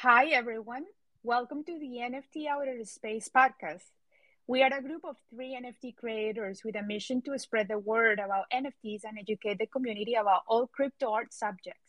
Hi, everyone. Welcome to the NFT Outer Space podcast. We are a group of 3 NFT creators with a mission to spread the word about NFTs and educate the community about all crypto art subjects.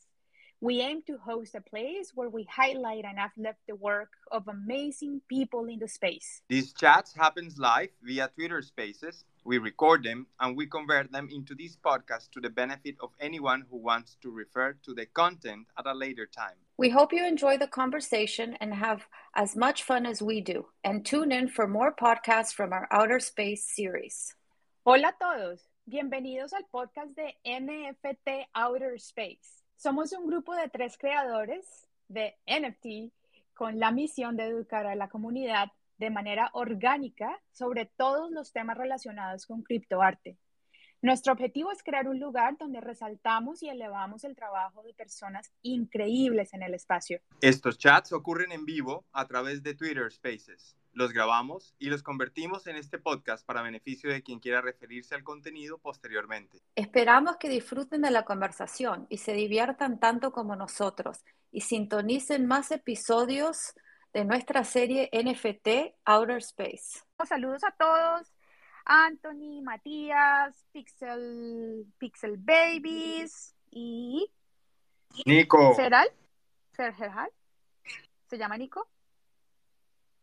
We aim to host a place where we highlight and uplift the work of amazing people in the space. These chats happen live via Twitter Spaces. We record them and we convert them into this podcast to the benefit of anyone who wants to refer to the content at a later time. We hope you enjoy the conversation and have as much fun as we do. And tune in for more podcasts from our Outer Space series. Hola a todos. Bienvenidos al podcast de NFT Outer Space. Somos un grupo de 3 creadores de NFT con la misión de educar a la comunidad de manera orgánica sobre todos los temas relacionados con criptoarte. Nuestro objetivo es crear un lugar donde resaltamos y elevamos el trabajo de personas increíbles en el espacio. Estos chats ocurren en vivo a través de Twitter Spaces. Los grabamos y los convertimos en este podcast para beneficio de quien quiera referirse al contenido posteriormente. Esperamos que disfruten de la conversación y se diviertan tanto como nosotros y sintonicen más episodios de nuestra serie NFT Outer Space. Saludos a todos. Anthony, Matías, Pixel Babies y... Nico. ¿Serhal? ¿Se llama Nico?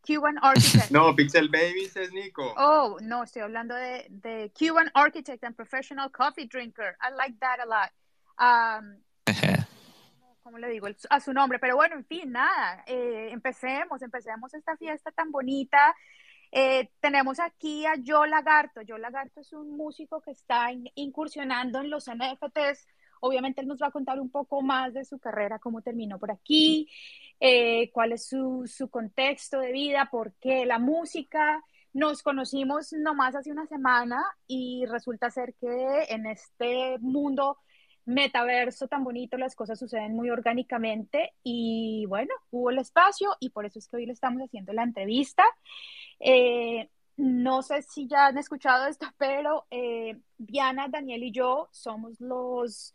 Cuban Architect. No, Pixel Babies es Nico. Oh, no, estoy hablando de Cuban Architect and Professional Coffee Drinker. I like that a lot. ¿Cómo le digo a su nombre? Pero bueno, en fin, nada. Empecemos esta fiesta tan bonita. Tenemos aquí a Yo Lagarto. Yo Lagarto es un músico que está incursionando en los NFTs. Obviamente él nos va a contar un poco más de su carrera, cómo terminó por aquí, cuál es su contexto de vida, por qué la música. Nos conocimos nomás hace una semana y resulta ser que en este mundo metaverso tan bonito las cosas suceden muy orgánicamente y bueno, hubo el espacio y por eso es que hoy le estamos haciendo la entrevista. No sé si ya han escuchado esto, pero Diana, Daniel y yo somos los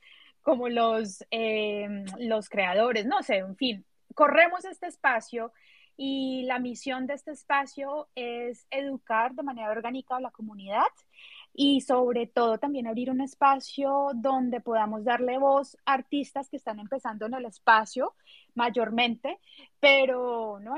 creadores, no sé, en fin, corremos este espacio y la misión de este espacio es educar de manera orgánica a la comunidad y sobre todo también abrir un espacio donde podamos darle voz a artistas que están empezando en el espacio mayormente, pero no,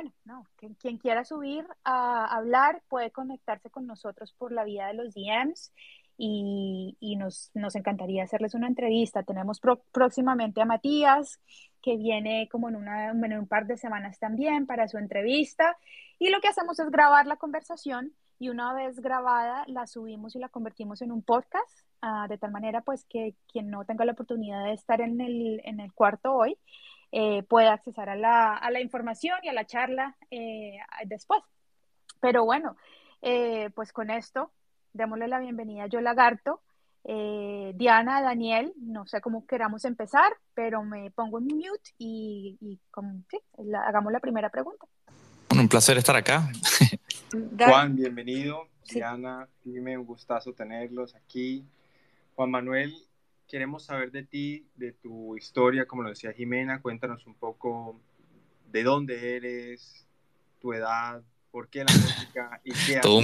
quien quiera subir a hablar puede conectarse con nosotros por la vía de los DMs y nos encantaría hacerles una entrevista. Tenemos próximamente a Matías, que viene como en un par de semanas también para su entrevista, y lo que hacemos es grabar la conversación y una vez grabada la subimos y la convertimos en un podcast, de tal manera pues que quien no tenga la oportunidad de estar en el cuarto hoy pueda accesar a la información y a la charla después. Pero bueno, pues con esto démosle la bienvenida a Yo Lagarto. Diana, Daniel, no sé cómo queramos empezar, pero me pongo en mute y hagamos la primera pregunta. Bueno, un placer estar acá. Juan, bienvenido. Sí. Diana, dime, un gustazo tenerlos aquí. Juan Manuel, queremos saber de ti, de tu historia, como lo decía Jimena, cuéntanos un poco de dónde eres, tu edad, por qué la música y qué... Todo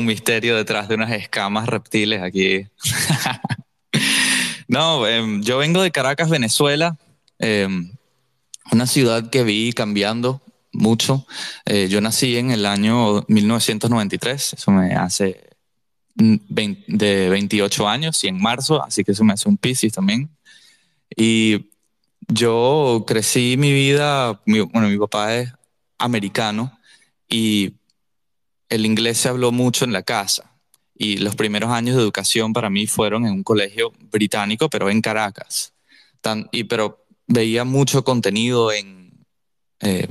un misterio detrás de unas escamas reptiles aquí. No, yo vengo de Caracas, Venezuela, una ciudad que vi cambiando mucho. Yo nací en el año 1993, eso me hace 28 años y en marzo, así que eso me hace un Piscis también. Y yo crecí mi vida, mi papá es americano y el inglés se habló mucho en la casa. Y los primeros años de educación para mí fueron en un colegio británico, pero en Caracas. Pero veía mucho contenido en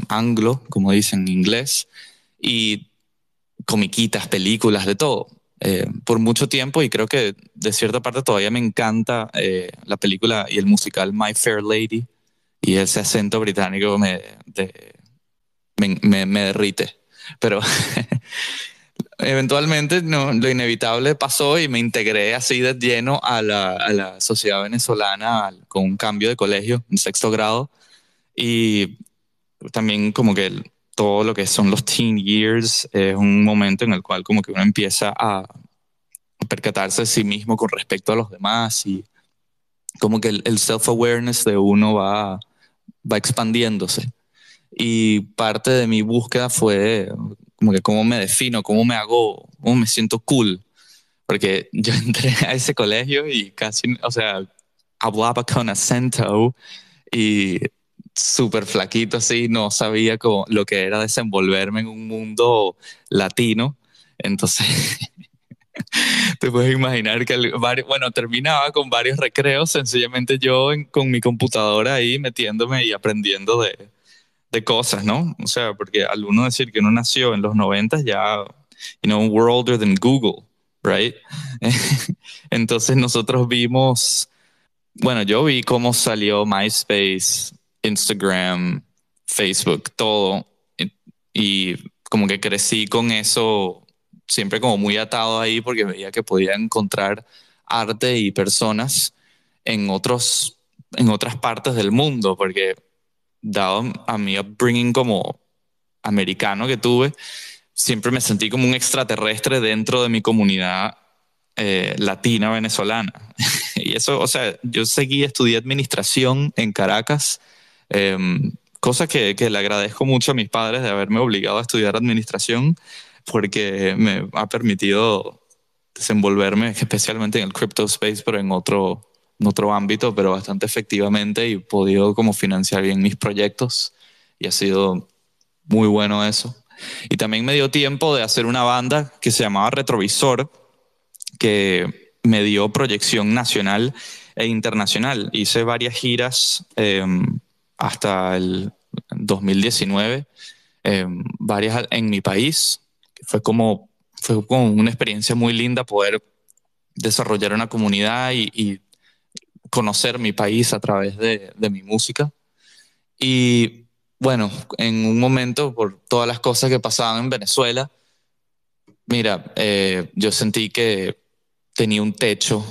anglo, como dicen en inglés, y comiquitas, películas, de todo, por mucho tiempo, y creo que de cierta parte todavía me encanta la película y el musical My Fair Lady, y ese acento británico me derrite, pero eventualmente lo inevitable pasó y me integré así de lleno a la sociedad venezolana con un cambio de colegio en sexto grado, y también como que todo lo que son los teen years es un momento en el cual como que uno empieza a percatarse de sí mismo con respecto a los demás y como que el self-awareness de uno va expandiéndose. Y parte de mi búsqueda fue como que cómo me defino, cómo me hago, cómo me siento cool. Porque yo entré a ese colegio y casi, o sea, hablaba con acento y súper flaquito así, no sabía cómo, lo que era desenvolverme en un mundo latino. Entonces... Te puedes imaginar que terminaba con varios recreos sencillamente yo con mi computadora ahí metiéndome y aprendiendo de cosas, ¿no? O sea, porque al uno decir que uno nació en los 90 ya, you know, we're older than Google, right? Entonces nosotros vimos, bueno, yo vi cómo salió MySpace, Instagram, Facebook, todo, y como que crecí con eso siempre como muy atado ahí porque veía que podía encontrar arte y personas en otras partes del mundo, porque dado a mi upbringing como americano que tuve, siempre me sentí como un extraterrestre dentro de mi comunidad latina venezolana. Y eso, o sea, yo estudié administración en Caracas, cosa que le agradezco mucho a mis padres de haberme obligado a estudiar administración, porque me ha permitido desenvolverme especialmente en el crypto space, pero en otro ámbito, pero bastante efectivamente, y he podido como financiar bien mis proyectos y ha sido muy bueno eso. Y también me dio tiempo de hacer una banda que se llamaba Retrovyzor, que me dio proyección nacional e internacional. Hice varias giras hasta el 2019, varias en mi país. Fue como una experiencia muy linda poder desarrollar una comunidad y conocer mi país a través de mi música. Y bueno, en un momento, por todas las cosas que pasaban en Venezuela, mira, yo sentí que tenía un techo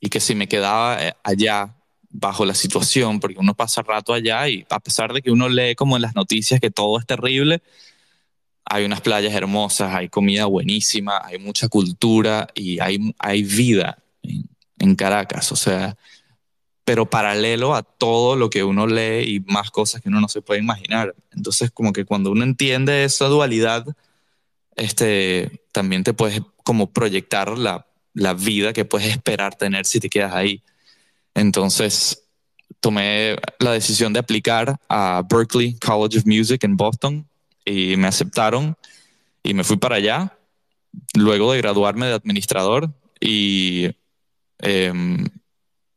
y que si me quedaba allá bajo la situación, porque uno pasa rato allá y a pesar de que uno lee como en las noticias que todo es terrible, hay unas playas hermosas, hay comida buenísima, hay mucha cultura y hay vida en Caracas. O sea, pero paralelo a todo lo que uno lee y más cosas que uno no se puede imaginar. Entonces, como que cuando uno entiende esa dualidad, también te puedes como proyectar la vida que puedes esperar tener si te quedas ahí. Entonces, tomé la decisión de aplicar a Berklee College of Music en Boston, y me aceptaron y me fui para allá luego de graduarme de administrador. Y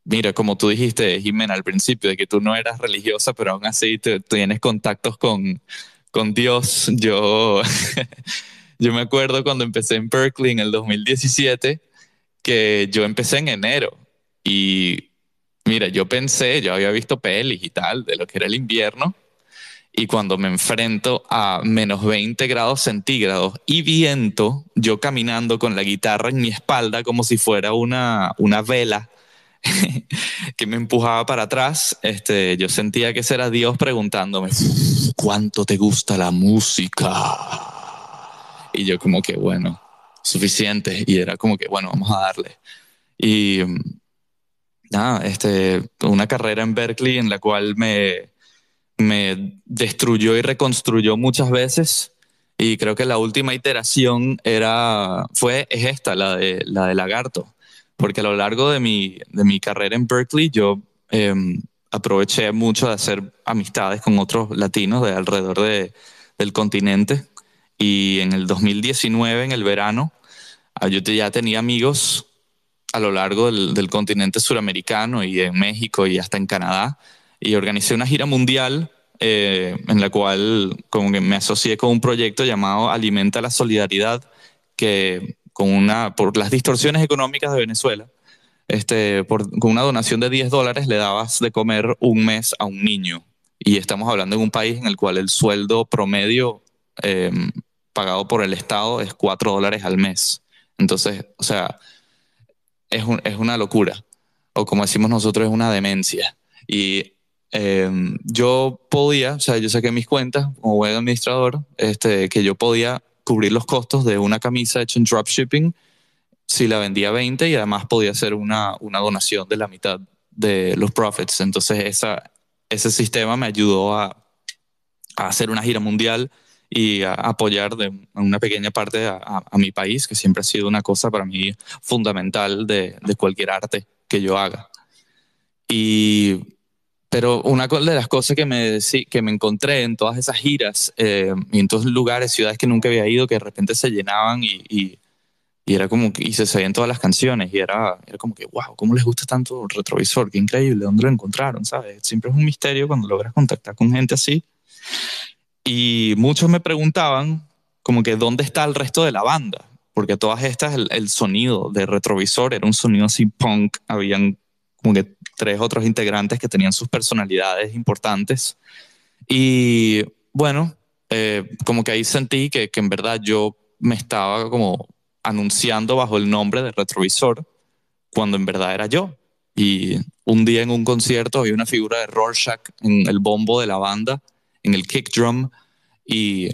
mira, como tú dijiste, Jimena, al principio, de que tú no eras religiosa, pero aún así tienes contactos con Dios. Yo me acuerdo cuando empecé en Berklee en el 2017, que yo empecé en enero y mira, yo había visto pelis y tal de lo que era el invierno. Y cuando me enfrento a menos 20 grados centígrados y viento, yo caminando con la guitarra en mi espalda como si fuera una vela que me empujaba para atrás, yo sentía que ese era Dios preguntándome, ¿cuánto te gusta la música? Y yo como que, bueno, suficiente. Y era como que, bueno, vamos a darle. Y nada, una carrera en Berklee en la cual me destruyó y reconstruyó muchas veces, y creo que la última iteración es esta, la de Lagarto, porque a lo largo de mi carrera en Berklee yo aproveché mucho de hacer amistades con otros latinos de alrededor del continente, y en el 2019, en el verano, yo ya tenía amigos a lo largo del continente suramericano y en México y hasta en Canadá. Y organicé una gira mundial en la cual como que me asocié con un proyecto llamado Alimenta la Solidaridad, que por las distorsiones económicas de Venezuela, con una donación de $10 le dabas de comer un mes a un niño. Y estamos hablando de un país en el cual el sueldo promedio pagado por el Estado es $4 al mes. Entonces, o sea, es una locura. O como decimos nosotros, es una demencia. Y Yo podía, o sea, yo saqué mis cuentas como buen administrador, que yo podía cubrir los costos de una camisa hecha en dropshipping si la vendía 20, y además podía hacer una donación de la mitad de los profits. Entonces ese sistema me ayudó a hacer una gira mundial y a apoyar de una pequeña parte a mi país, que siempre ha sido una cosa para mí fundamental de cualquier arte que yo haga. Pero una de las cosas que me encontré en todas esas giras, y en todos lugares, ciudades que nunca había ido, que de repente se llenaban y era como que, y se sabían todas las canciones, y era como que, wow, ¿cómo les gusta tanto Retrovyzor? Qué increíble, ¿dónde lo encontraron? ¿Sabes? Siempre es un misterio cuando logras contactar con gente así. Y muchos me preguntaban como que ¿dónde está el resto de la banda? Porque todas estas, el sonido de Retrovyzor era un sonido así punk. Habían como que 3 otros integrantes que tenían sus personalidades importantes. Y bueno, como que ahí sentí que en verdad yo me estaba como anunciando bajo el nombre de Retrovyzor cuando en verdad era yo. Y un día en un concierto había una figura de Rorschach en el bombo de la banda, en el kick drum, y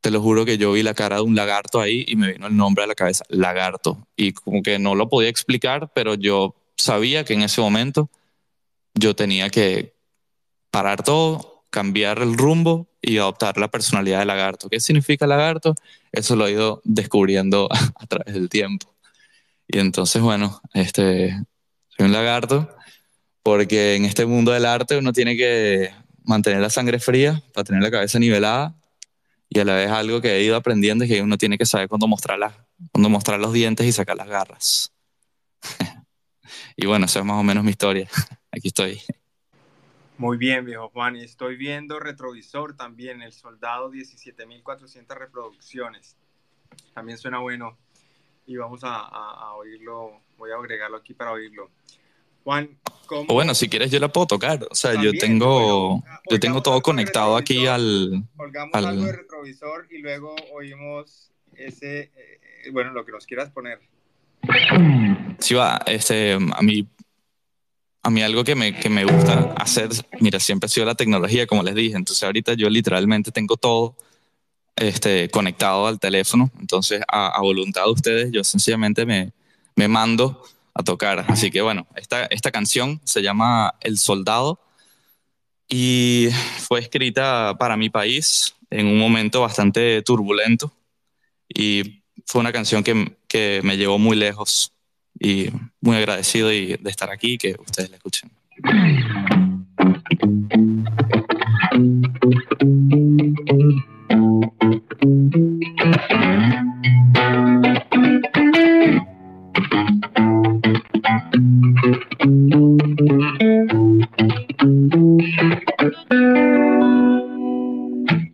te lo juro que yo vi la cara de un lagarto ahí y me vino el nombre a la cabeza, Lagarto. Y como que no lo podía explicar, pero yo sabía que en ese momento yo tenía que parar todo, cambiar el rumbo y adoptar la personalidad de Lagarto. ¿Qué significa Lagarto? Eso lo he ido descubriendo a través del tiempo. Y entonces, bueno, soy un lagarto, porque en este mundo del arte uno tiene que mantener la sangre fría para tener la cabeza nivelada, y a la vez algo que he ido aprendiendo es que uno tiene que saber cuándo mostrar los dientes y sacar las garras. Y bueno, esa es más o menos mi historia. Aquí estoy. Muy bien, viejo Juan. Y estoy viendo Retrovyzor también, El Soldado, 17.400 reproducciones. También suena bueno. Y vamos a oírlo. Voy a agregarlo aquí para oírlo. Juan, ¿cómo? Bueno, si quieres yo la puedo tocar. O sea, también, yo tengo todo conectado aquí al... Oigamos algo de Retrovyzor y luego oímos ese... bueno, lo que nos quieras poner. Sí, va. A mí algo que me gusta hacer, mira, siempre ha sido la tecnología, como les dije. Entonces ahorita yo literalmente tengo todo conectado al teléfono. Entonces a voluntad de ustedes yo sencillamente me mando a tocar. Así que bueno, esta canción se llama El Soldado y fue escrita para mi país en un momento bastante turbulento, y fue una canción que me llevó muy lejos, y muy agradecido de estar aquí, que ustedes la escuchen.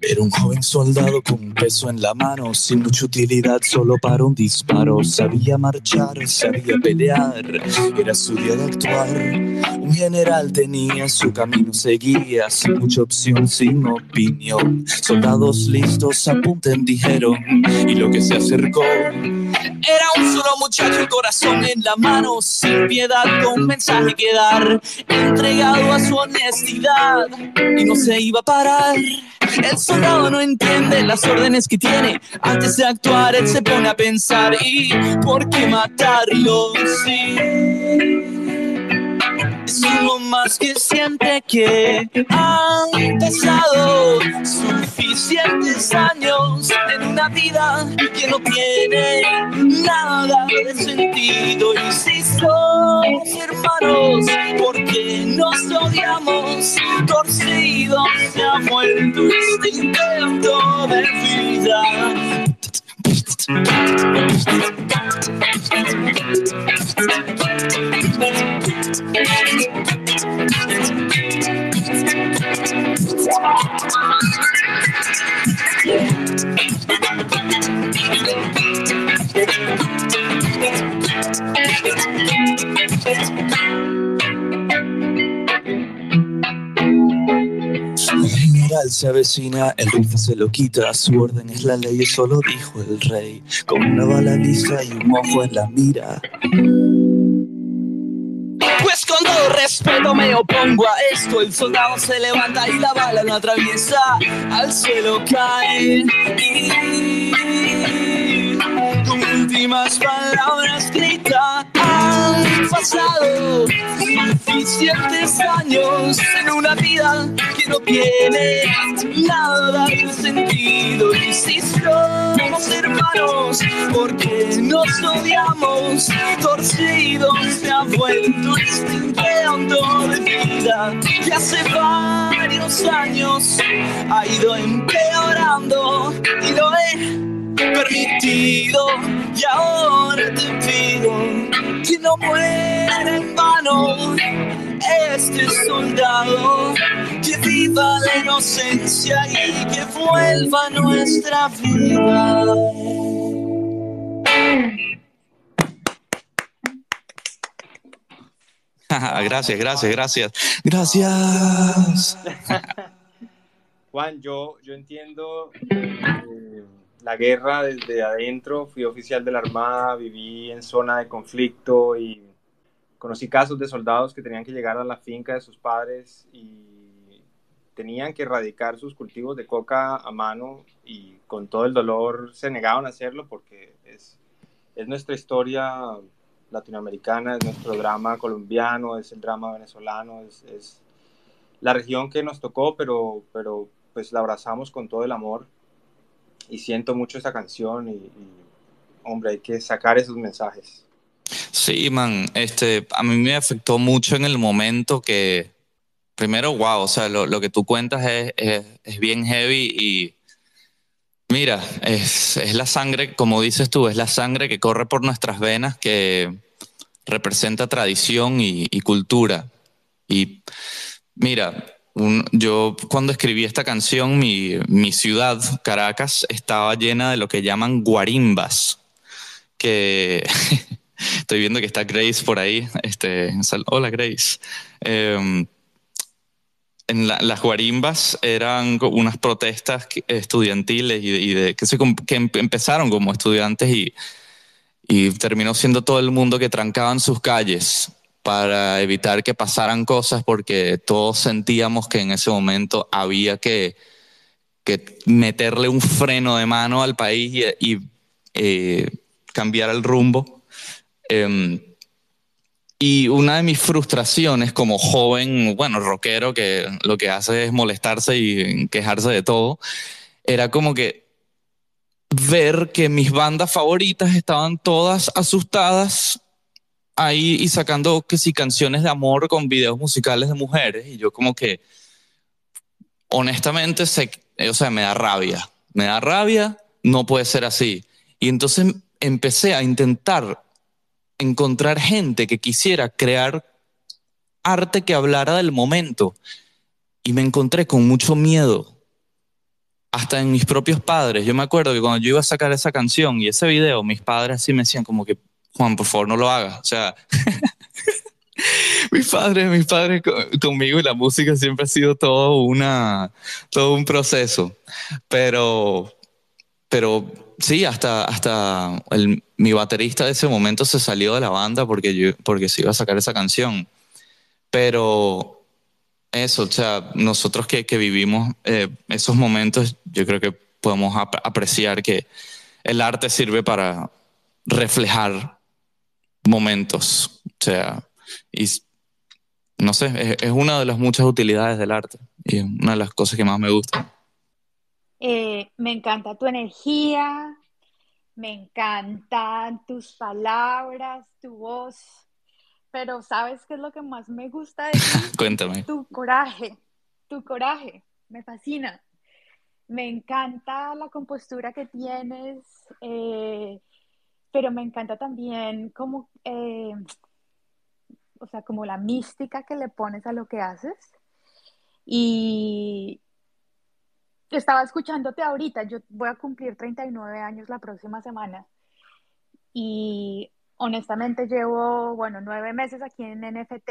Era un joven soldado con un peso en la mano, sin mucha utilidad, solo para un disparo. Sabía marchar, sabía pelear, era su día de actuar. Un general tenía, su camino seguía, sin mucha opción, sin opinión. Soldados listos, apunten, dijeron, y lo que se acercó era un solo muchacho, el corazón en la mano, sin piedad, con mensaje que dar, entregado a su honestidad, y no se iba a parar. El soldado no entiende las órdenes que tiene. Antes de actuar, él se pone a pensar, ¿y por qué matarlo? Sí, es uno más que siente que han pasado suficientes años en una vida que no tiene nada de sentido. Y si somos hermanos, ¿por qué nos odiamos? Torcido se ha vuelto este intento de vida. Se avecina, el rifle se lo quita, su orden es la ley, eso lo dijo el rey, con una bala lisa y un ojo en la mira. Pues cuando respeto me opongo a esto. El soldado se levanta y la bala no atraviesa, al suelo cae. Y con últimas palabras grita al pasado. 17 años en una vida que no tiene nada de sentido. Y si somos hermanos, porque nos odiamos, torcidos se ha vuelto este intento de vida que hace varios años ha ido empeorando y lo he permitido. Y ahora te pido que no muera en vano este soldado, que viva la inocencia y que vuelva a nuestra vida. Gracias, gracias, gracias. Gracias. Juan, yo entiendo la guerra desde adentro. Fui oficial de la Armada, viví en zona de conflicto y conocí casos de soldados que tenían que llegar a la finca de sus padres y tenían que erradicar sus cultivos de coca a mano, y con todo el dolor se negaban a hacerlo porque es nuestra historia latinoamericana, es nuestro drama colombiano, es el drama venezolano, es la región que nos tocó, pero pues la abrazamos con todo el amor y siento mucho esa canción y hombre, hay que sacar esos mensajes. Sí, man, a mí me afectó mucho en el momento que, primero, wow, o sea, lo que tú cuentas es bien heavy y mira, es la sangre, como dices tú, es la sangre que corre por nuestras venas, que representa tradición y cultura. Y mira, yo cuando escribí esta canción, mi ciudad, Caracas, estaba llena de lo que llaman guarimbas, que... Estoy viendo que está Grace por ahí. Hola, Grace. Las guarimbas eran unas protestas estudiantiles que empezaron como estudiantes y terminó siendo todo el mundo que trancaban sus calles para evitar que pasaran cosas, porque todos sentíamos que en ese momento había que meterle un freno de mano al país y cambiar el rumbo. Y una de mis frustraciones como joven, bueno, rockero, que lo que hace es molestarse y quejarse de todo, era como que ver que mis bandas favoritas estaban todas asustadas ahí y sacando que si canciones de amor con videos musicales de mujeres, y yo como que honestamente, o sea, me da rabia, no puede ser así. Y entonces empecé a intentar encontrar gente que quisiera crear arte que hablara del momento, y me encontré con mucho miedo hasta en mis propios padres. Yo me acuerdo que cuando yo iba a sacar esa canción y ese video, mis padres así me decían como que, Juan, por favor no lo hagas, o sea, mis padres conmigo y la música siempre ha sido todo un proceso, pero sí, hasta mi baterista de ese momento se salió de la banda porque se iba a sacar esa canción. Pero eso, o sea, nosotros que vivimos esos momentos, yo creo que podemos apreciar que el arte sirve para reflejar momentos. O sea, y no sé, es una de las muchas utilidades del arte y es una de las cosas que más me gusta. Me encanta tu energía, me encantan tus palabras, tu voz, pero ¿sabes qué es lo que más me gusta de ti? Cuéntame. Tu coraje, me fascina. Me encanta la compostura que tienes, pero me encanta también como, o sea, como la mística que le pones a lo que haces. Y estaba escuchándote ahorita, yo voy a cumplir 39 años la próxima semana y honestamente llevo, bueno, 9 meses aquí en NFT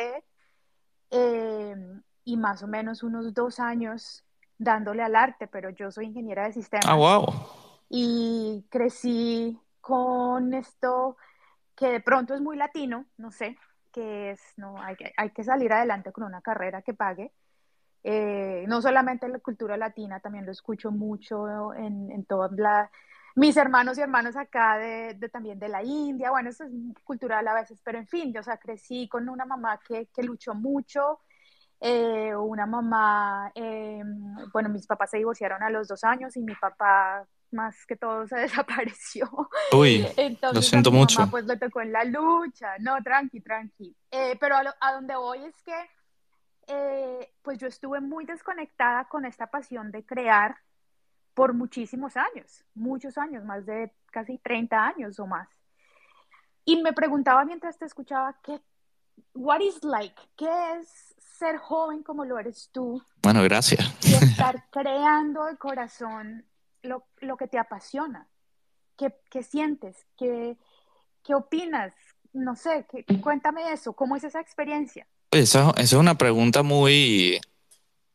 y más o menos unos 2 años dándole al arte, pero yo soy ingeniera de sistemas. Ah, wow. Y crecí con esto que de pronto es muy latino, no sé, que es, no, hay que salir adelante con una carrera que pague. No solamente en la cultura latina, también lo escucho mucho en todas las... Mis hermanos y hermanas acá también de la India, bueno, eso es cultural a veces, pero en fin, yo, o sea, crecí con una mamá que luchó mucho, una mamá, bueno, mis papás se divorciaron a los 2 años y mi papá más que todo se desapareció. Uy, entonces, lo siento mucho. Mi mamá pues lo tocó en la lucha, no, tranqui. Pero a donde voy es que, pues yo estuve muy desconectada con esta pasión de crear, por muchísimos años, más de casi 30 años o más. Y me preguntaba mientras te escuchaba, ¿qué es ser joven como lo eres tú? Bueno, gracias. Y estar creando de corazón lo que te apasiona. ¿Qué sientes? ¿Qué opinas? No sé, cuéntame eso. ¿Cómo es esa experiencia? Esa es una pregunta muy,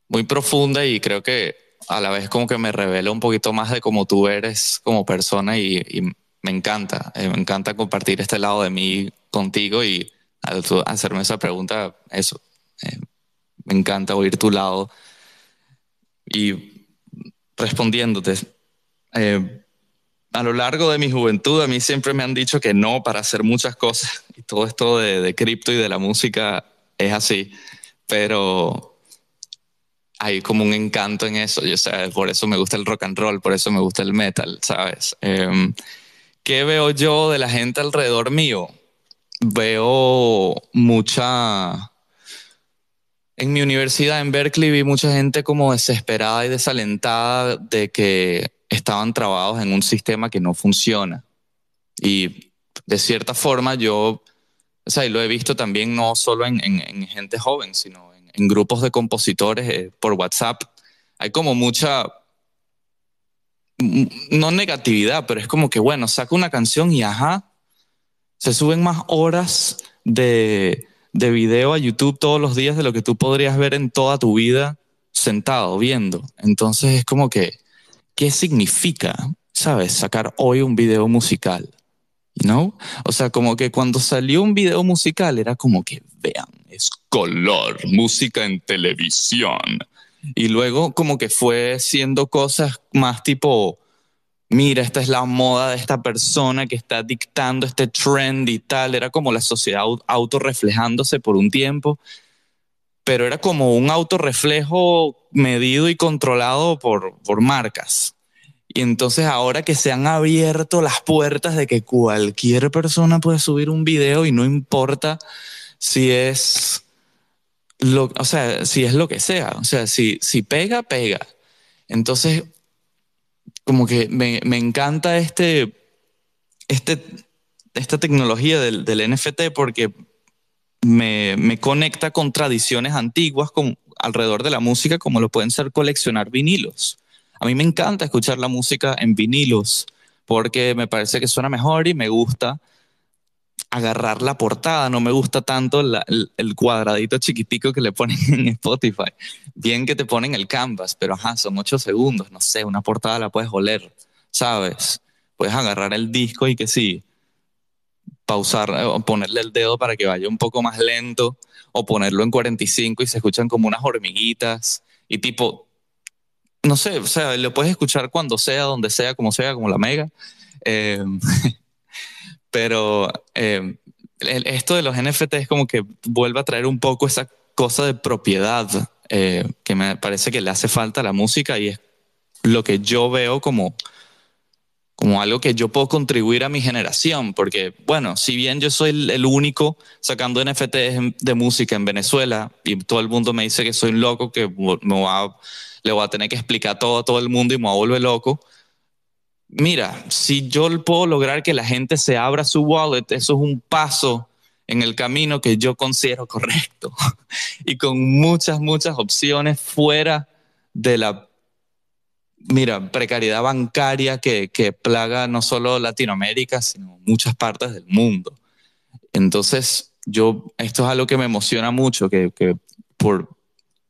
muy profunda y creo que a la vez como que me revela un poquito más de cómo tú eres como persona y me encanta compartir este lado de mí contigo y al tú hacerme esa pregunta, eso, me encanta oír tu lado y respondiéndote. A lo largo de mi juventud a mí siempre me han dicho que no para hacer muchas cosas y todo esto de cripto y de la música es así, pero... hay como un encanto en eso, yo sé, por eso me gusta el rock and roll, por eso me gusta el metal, ¿sabes? ¿Qué veo yo de la gente alrededor mío? Veo mucha... En mi universidad, en Berklee, vi mucha gente como desesperada y desalentada de que estaban trabados en un sistema que no funciona. Y de cierta forma yo, o sea, y lo he visto también no solo en gente joven, sino en grupos de compositores por WhatsApp, hay como mucha, no negatividad, pero es como que, bueno, saca una canción y ajá, se suben más horas de video a YouTube todos los días de lo que tú podrías ver en toda tu vida sentado, viendo. Entonces es como que, ¿qué significa, sabes, sacar hoy un video musical? ¿No? O sea, como que cuando salió un video musical era como que, vean, es color, música en televisión. Y luego como que fue siendo cosas más tipo, mira, esta es la moda de esta persona que está dictando este trend y tal. Era como la sociedad autorreflejándose por un tiempo, pero era como un autorreflejo medido y controlado por marcas. Y entonces ahora que se han abierto las puertas de que cualquier persona puede subir un video y no importa si es lo, o sea, si es lo que sea, o sea, si pega, pega. Entonces, como que me encanta esta tecnología del NFT porque me conecta con tradiciones antiguas alrededor de la música, como lo pueden ser coleccionar vinilos. A mí me encanta escuchar la música en vinilos porque me parece que suena mejor y me gusta agarrar la portada. No me gusta tanto el cuadradito chiquitico que le ponen en Spotify. Bien que te ponen el canvas, pero ajá, son 8 segundos. No sé, una portada la puedes oler, ¿sabes? Puedes agarrar el disco y que sí, pausar, o ponerle el dedo para que vaya un poco más lento o ponerlo en 45 y se escuchan como unas hormiguitas y tipo... No sé, o sea, lo puedes escuchar cuando sea, donde sea, como la mega. Pero esto de los NFT es como que vuelve a traer un poco esa cosa de propiedad que me parece que le hace falta a la música y es lo que yo veo como algo que yo puedo contribuir a mi generación. Porque, bueno, si bien yo soy el único sacando NFTs de música en Venezuela y todo el mundo me dice que soy un loco, que le voy a tener que explicar todo a todo el mundo y me vuelve loco. Mira, si yo puedo lograr que la gente se abra su wallet, eso es un paso en el camino que yo considero correcto. Y con muchas opciones fuera de la, mira, precariedad bancaria que plaga no solo Latinoamérica, sino muchas partes del mundo. Entonces, esto es algo que me emociona mucho,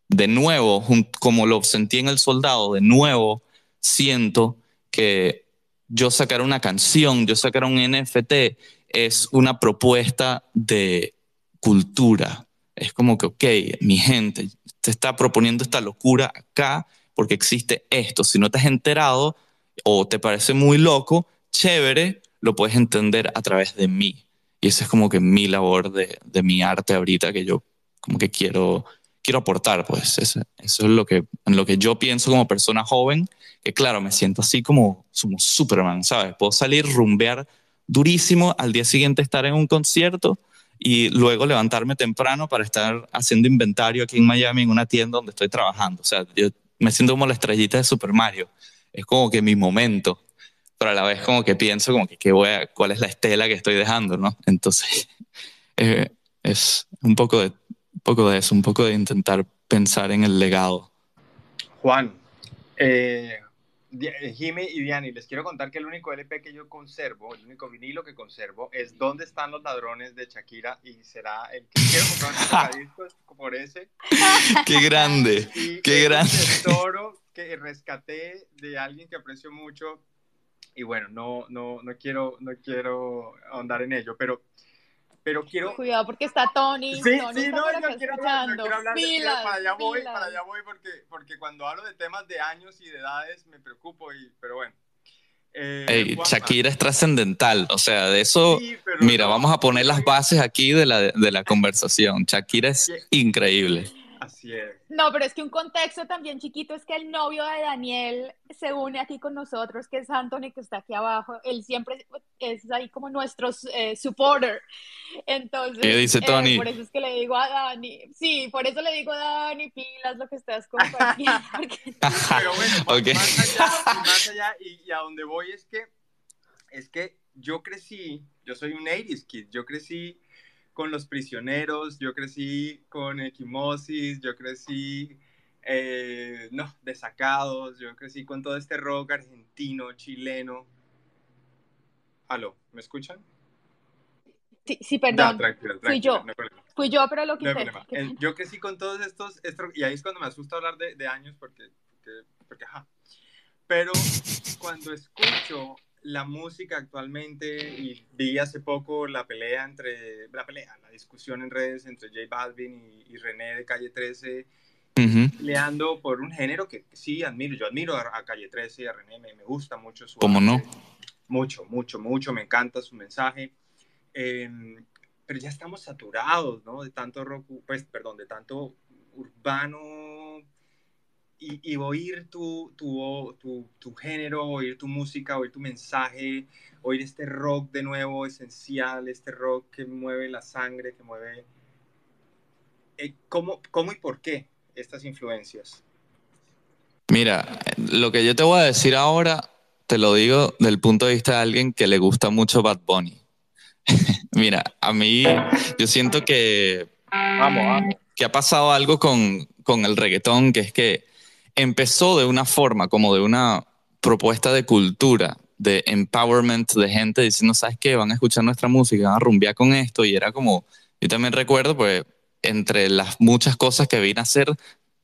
de nuevo, como lo sentí en El Soldado, de nuevo siento que yo sacar una canción, yo sacar un NFT es una propuesta de cultura. Es como que, ok, mi gente, te está proponiendo esta locura acá porque existe esto. Si no te has enterado o te parece muy loco, chévere, lo puedes entender a través de mí. Y esa es como que mi labor de mi arte ahorita, que yo como que quiero aportar, pues. Eso es en lo que yo pienso como persona joven, que claro, me siento así como Superman, ¿sabes? Puedo salir, rumbear durísimo, al día siguiente estar en un concierto y luego levantarme temprano para estar haciendo inventario aquí en Miami en una tienda donde estoy trabajando. O sea, yo me siento como la estrellita de Super Mario. Es como que mi momento, pero a la vez como que pienso como que cuál es la estela que estoy dejando, ¿no? Entonces es un poco de eso, un poco de intentar pensar en el legado. Juan, Jimmy y Diani, les quiero contar que el único LP que yo conservo, el único vinilo que conservo, es ¿Dónde están los ladrones? De Shakira, y será el que quiero comprar un discos por ese. ¡Qué grande! Y ¡qué grande! Tesoro que rescaté de alguien que aprecio mucho, y bueno, no quiero ahondar en ello, pero quiero... Cuidado porque está Tony. Sí, no, yo quiero hablar de... Para allá voy porque cuando hablo de temas de años y de edades me preocupo, pero bueno. Shakira es trascendental, o sea, de eso... Sí, mira, no, vamos a poner las bases aquí de la conversación. Shakira es increíble. Así es. No, pero es que un contexto también chiquito es que el novio de Daniel se une aquí con nosotros, que es Anthony, que está aquí abajo. Él siempre es ahí como nuestro supporter. Entonces, ¿qué dice Tony? Por eso es que le digo a Dani. Sí, por eso le digo a Dani, pilas lo que estás compartiendo. Pero bueno, okay. más allá y a donde voy es que yo crecí, yo soy un 80s kid, yo crecí con Los Prisioneros, yo crecí con Equimosis, yo crecí, Desacatos, yo crecí con todo este rock argentino, chileno. ¿Aló? ¿Me escuchan? Sí, perdón. No, tranquilo, fui yo, pero lo quité. No, yo crecí con todos estos, y ahí es cuando me asusta hablar de años, porque ajá. Pero cuando escucho la música actualmente, y vi hace poco la discusión en redes entre J Balvin y René de Calle 13, uh-huh, peleando por un género que sí admiro. Yo admiro a Calle 13 y a René, me gusta mucho su... ¿Cómo no? Mucho, me encanta su mensaje. Pero ya estamos saturados, ¿no? De tanto rock, de tanto urbano... Y oír tu género, oír tu música, oír tu mensaje, oír este rock de nuevo esencial, este rock que mueve la sangre, que mueve... ¿Cómo y por qué estas influencias? Mira, lo que yo te voy a decir ahora, te lo digo del punto de vista de alguien que le gusta mucho Bad Bunny. Mira, a mí, yo siento que... Vamos. Que ha pasado algo con el reggaetón, que es que empezó de una forma, como de una propuesta de cultura, de empowerment, de gente diciendo, ¿sabes qué? Van a escuchar nuestra música, van a rumbear con esto. Y era como, yo también recuerdo, pues, entre las muchas cosas que vine a hacer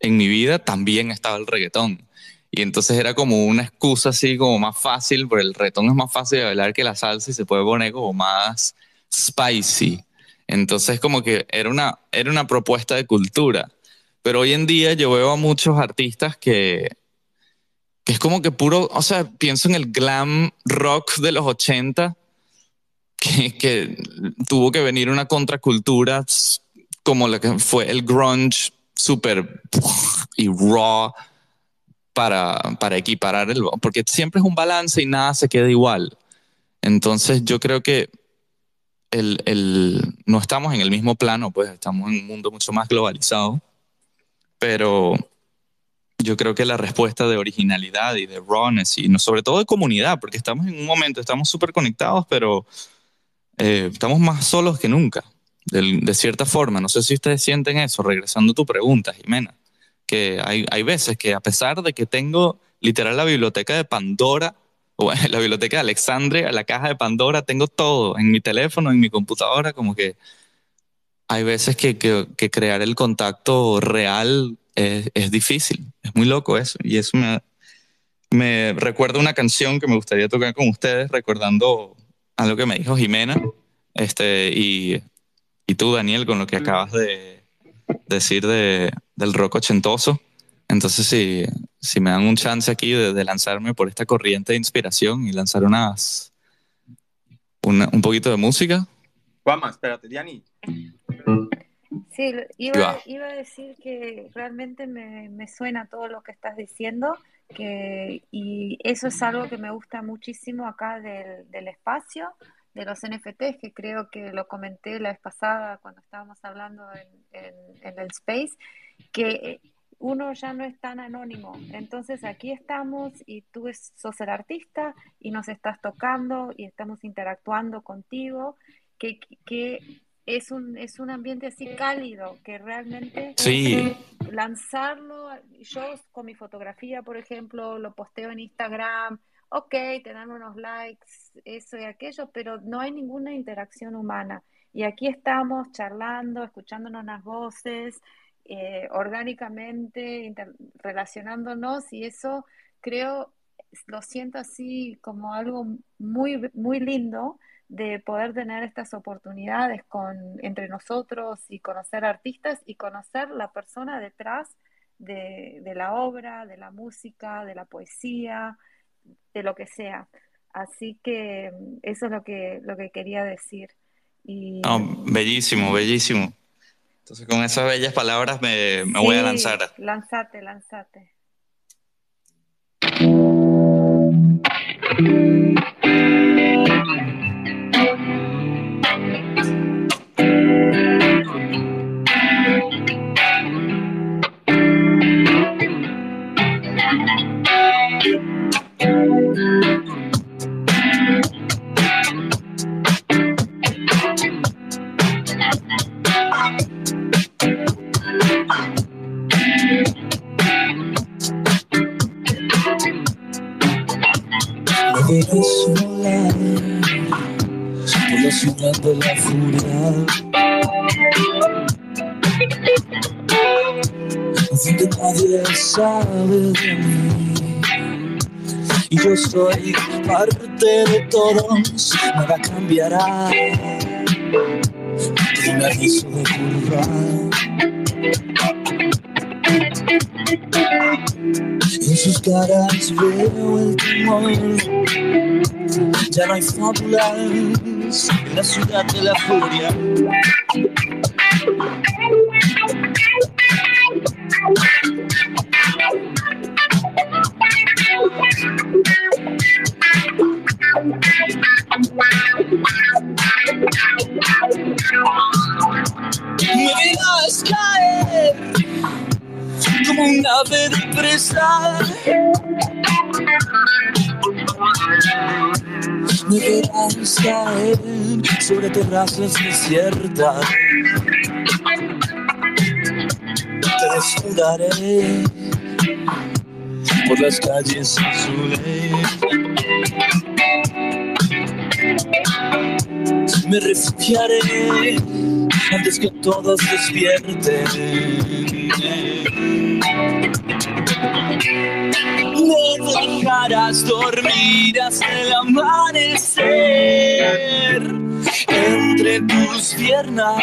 en mi vida, también estaba el reggaetón. Y entonces era como una excusa así como más fácil, porque el reggaetón es más fácil de bailar que la salsa y se puede poner como más spicy. Entonces como que era una propuesta de cultura. Pero hoy en día yo veo a muchos artistas que es como que puro, o sea, pienso en el glam rock de los 80, que tuvo que venir una contracultura como la que fue el grunge, súper y raw, para equiparar el... Porque siempre es un balance y nada se queda igual. Entonces yo creo que no estamos en el mismo plano, pues estamos en un mundo mucho más globalizado. Pero yo creo que la respuesta de originalidad y de rawness, y sobre todo de comunidad, porque estamos en un momento, estamos súper conectados, pero estamos más solos que nunca, de cierta forma. No sé si ustedes sienten eso, regresando a tu pregunta, Jimena, que hay veces que a pesar de que tengo literal la biblioteca de Pandora, o la biblioteca de Alexandria, la caja de Pandora, tengo todo en mi teléfono, en mi computadora, como que... Hay veces que crear el contacto real es difícil, es muy loco eso. Y eso me recuerda una canción que me gustaría tocar con ustedes, recordando algo que me dijo Jimena, y Y tú, Daniel, con lo que acabas de decir del rock ochentoso. Entonces, si me dan un chance aquí de lanzarme por esta corriente de inspiración y lanzar un poquito de música. Guama, espérate, Diani. Sí, iba a decir que realmente me suena todo lo que estás diciendo, y eso es algo que me gusta muchísimo acá del espacio, de los NFTs, que creo que lo comenté la vez pasada cuando estábamos hablando en el Space, que uno ya no es tan anónimo. Entonces aquí estamos y tú sos el artista y nos estás tocando y estamos interactuando contigo, que es un ambiente así cálido, que realmente sí. Lanzarlo, yo con mi fotografía, por ejemplo, lo posteo en Instagram, ok, te dan unos likes, eso y aquello, pero no hay ninguna interacción humana. Y aquí estamos charlando, escuchándonos las voces, orgánicamente, relacionándonos, y eso creo, lo siento así como algo muy, muy lindo, de poder tener estas oportunidades entre nosotros y conocer artistas y conocer la persona detrás de la obra, de la música, de la poesía, de lo que sea. Así que eso es lo que quería decir. Y... Oh, bellísimo, bellísimo. Entonces con esas bellas palabras me voy a lanzar. Lánzate. De la furia, así que nadie sabe de mí, y yo soy parte de todos, nada cambiará, y me hizo de curva, en sus caras veo el temor, ya no hay fábulas. En la ciudad de la furia, me verás caer como un ave de presa. Me verás caer sobre terrazas desiertas. Te desnudaré por las calles azules. Me refugiaré antes que todos despierten. Me dejarás dormir hasta el amanecer. Entre tus piernas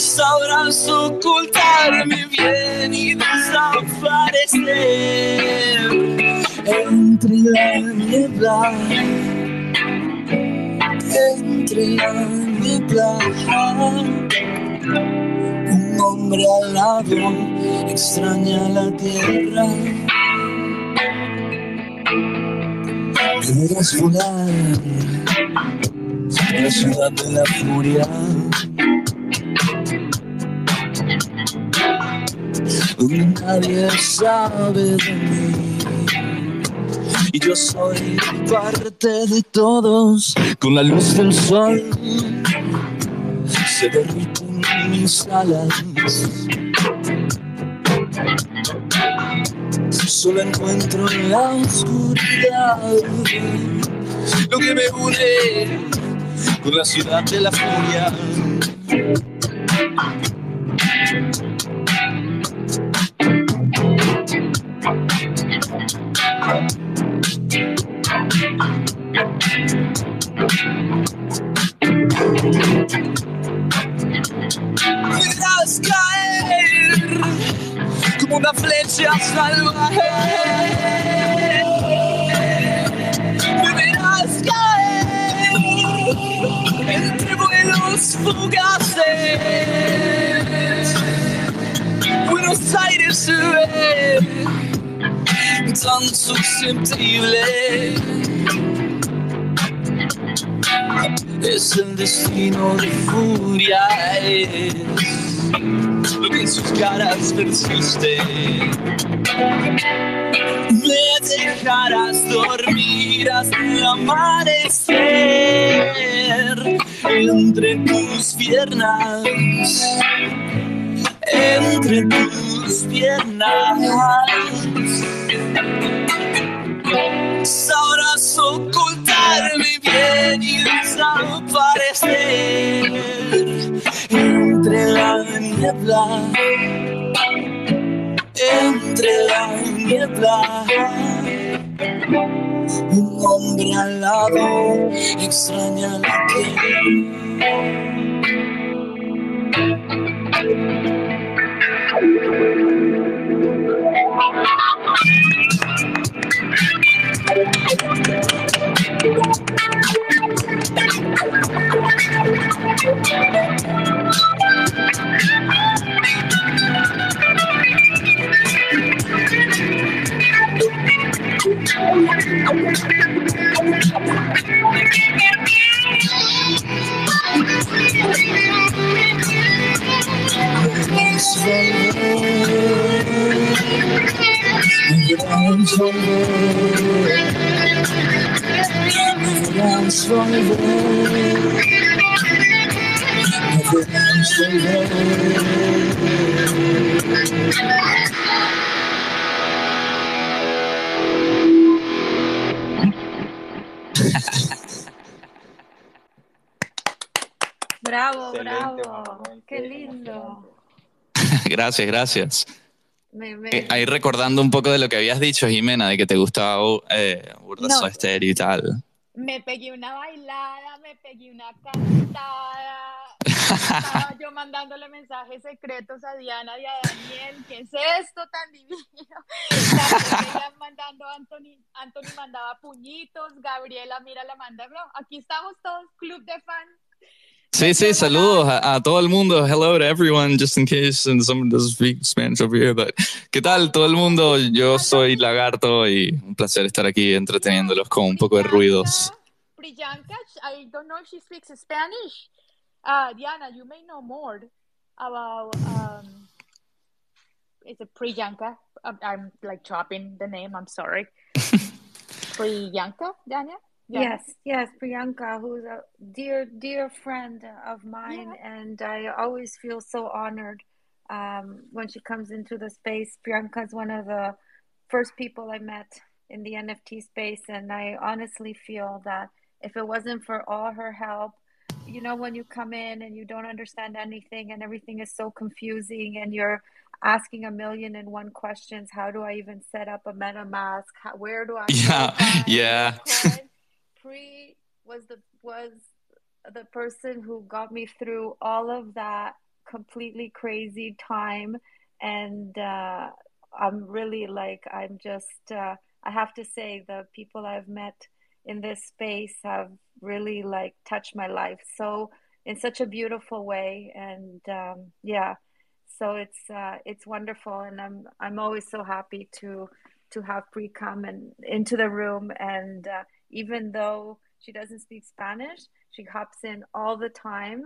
sabrás ocultarme bien y desaparecer entre la niebla. Un hombre alado extraña la tierra. Me verás volar en la ciudad de la furia, donde nadie sabe de mí, y yo soy parte de todos. Con la luz del sol se derriten mis alas. Solo encuentro en la oscuridad lo que me une con la ciudad de la furia. verás caer como una flecha salvaje. Me verás caer entre vuelos fugaces. Buenos Aires se ve tan susceptible. Es el destino de furia, es lo que en sus caras persiste. Me dejarás dormir hasta el amanecer entre tus piernas, entre tus piernas. Sabrás ocultarme bien y desaparecer entre la niebla, entre la niebla. Un hombre al lado extraña la Bravo, bravo, qué lindo. Gracias, gracias. Ahí recordando un poco de lo que habías dicho, Jimena, de que te gustaba Burda Estéreo y tal. Me pegué una bailada, me pegué una cantada. Estaba yo mandándole mensajes secretos a Diana y a Daniel. ¿Qué es esto tan divino? Gabriela mandando Anthony mandaba puñitos. Gabriela, mira, la manda. Bro, aquí estamos todos, club de fans. Sí, sí, saludos a todo el mundo. Hello to everyone, just in case someone doesn't speak Spanish over here. But, ¿qué tal todo el mundo? Yo soy Lagarto y un placer estar aquí entreteniéndolos con un poco de ruidos. Priyanka, I don't know if she speaks Spanish. Diana, you may know more about... It's a Priyanka. I'm like chopping the name, I'm sorry. Priyanka, Diana? Yes, Priyanka, who's a dear friend of mine, and I always feel so honored when she comes into the space. Priyanka is one of the first people I met in the NFT space, and I honestly feel that if it wasn't for all her help, you know, when you come in and you don't understand anything and everything is so confusing and you're asking a million and one questions, how do I even set up a MetaMask? Where do I... Pri was the person who got me through all of that completely crazy time, and I have to say the people I've met in this space have really like touched my life so in such a beautiful way, and so it's wonderful, and I'm always so happy to have Pri come and into the room, and even though she doesn't speak Spanish, she hops in all the time.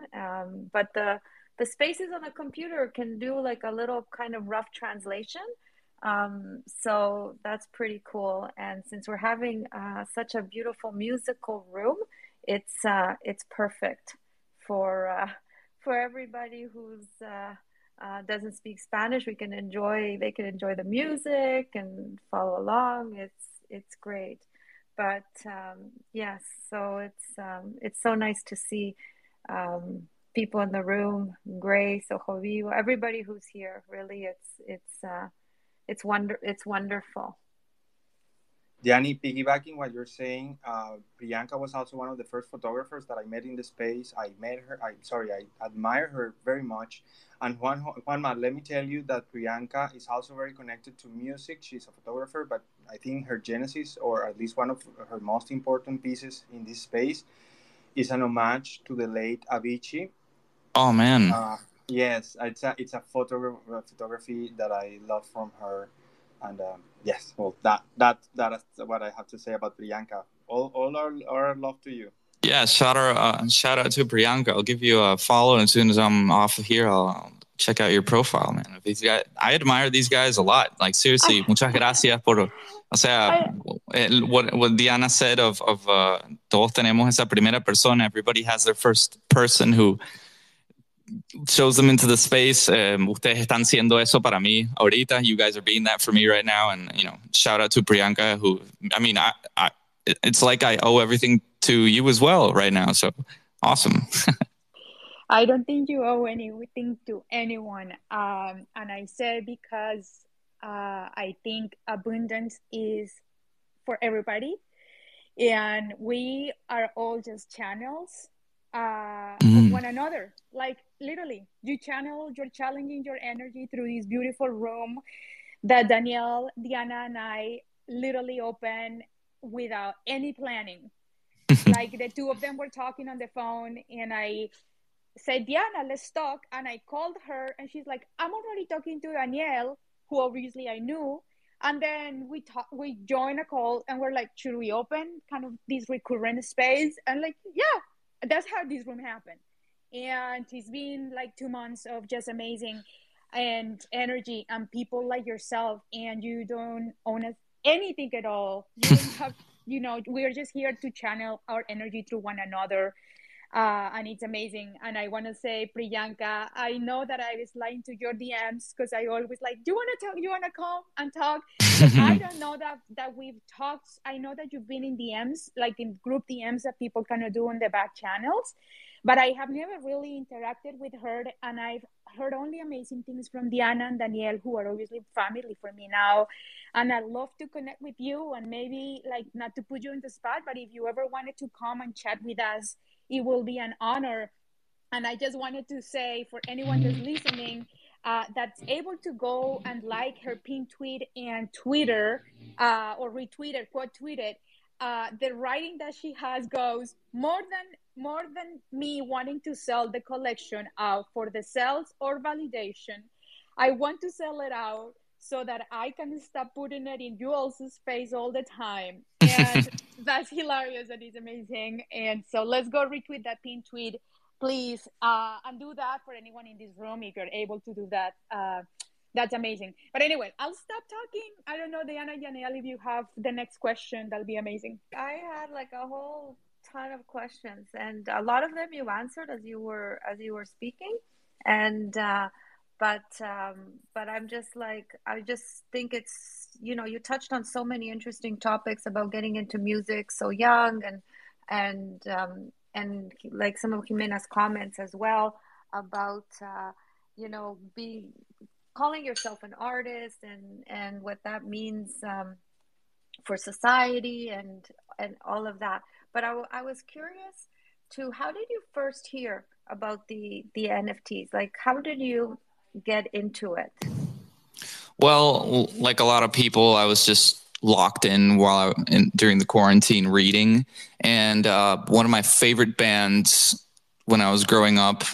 But the spaces on the computer can do like a little kind of rough translation. So that's pretty cool. And since we're having such a beautiful musical room, it's perfect for everybody who's doesn't speak Spanish. They can enjoy the music and follow along. It's great. But so it's so nice to see people in the room, Grace, Ojovivo, everybody who's here. Really, it's wonderful. Danny, piggybacking what you're saying, Priyanka was also one of the first photographers that I met in the space. I admire her very much. And Juanma, let me tell you that Priyanka is also very connected to music. She's a photographer, but I think her genesis, or at least one of her most important pieces in this space, is an homage to the late Avicii. Oh, man. Yes, it's a photography that I love from her. And yes, well, that is what I have to say about Priyanka. All our love to you. Yeah, shout out to Priyanka. I'll give you a follow, and as soon as I'm off of here, I'll check out your profile, man. I admire these guys a lot. Like, seriously, muchas gracias por... O sea, what Diana said of todos tenemos esa primera persona. Everybody has their first person who... shows them into the space. Ustedes están siendo eso para mí ahorita. You guys are being that for me right now. And, you know, shout out to Priyanka, who, I mean, I it's like I owe everything to you as well right now. So awesome. I don't think you owe anything to anyone. And I say because I think abundance is for everybody. And we are all just channels of one another. Like, literally, you channel, you're challenging your energy through this beautiful room that Danielle, Diana, and I literally open without any planning. Like, the two of them were talking on the phone, and I said, Diana, let's talk. And I called her, and she's like, I'm already talking to Danielle, who obviously I knew. And then we join a call, and we're like, should we open kind of this recurrent space? And like, yeah. That's how this room happened. And it's been like 2 months of just amazing and energy and people like yourself. And you don't own us anything at all. You don't have, you know, we're just here to channel our energy through one another. And it's amazing. And I want to say, Priyanka, I know that I was lying to your DMs because I always like, do you want to talk? You want to come and talk? I don't know that we've talked. I know that you've been in DMs, like in group DMs that people kind of do on the back channels. But I have never really interacted with her. And I've heard only amazing things from Diana and Danielle, who are obviously family for me now. And I'd love to connect with you. And maybe, like, not to put you in the spot, but if you ever wanted to come and chat with us, it will be an honor. And I just wanted to say for anyone that's listening that's able to go and like her pinned tweet and Twitter or retweet it, quote tweet it, the writing that she has goes more than me wanting to sell the collection out for the sales or validation. I want to sell it out so that I can stop putting it in you all's face all the time. And that's hilarious. That is amazing. And so let's go retweet that pin tweet, please. And do that for anyone in this room, if you're able to do that. That's amazing. But anyway, I'll stop talking. I don't know, Diana, Janelle, if you have the next question, that'll be amazing. I had like a whole ton of questions, and a lot of them you answered as you were speaking. And, But I'm just like, I just think it's, you know, you touched on so many interesting topics about getting into music so young and like some of Jimena's comments as well about, you know, calling yourself an artist and what that means for society and all of that. But I was curious to, how did you first hear about the NFTs? Like, how did you get into it? Well, like a lot of people, I was just locked in during the quarantine reading. And one of my favorite bands when I was growing up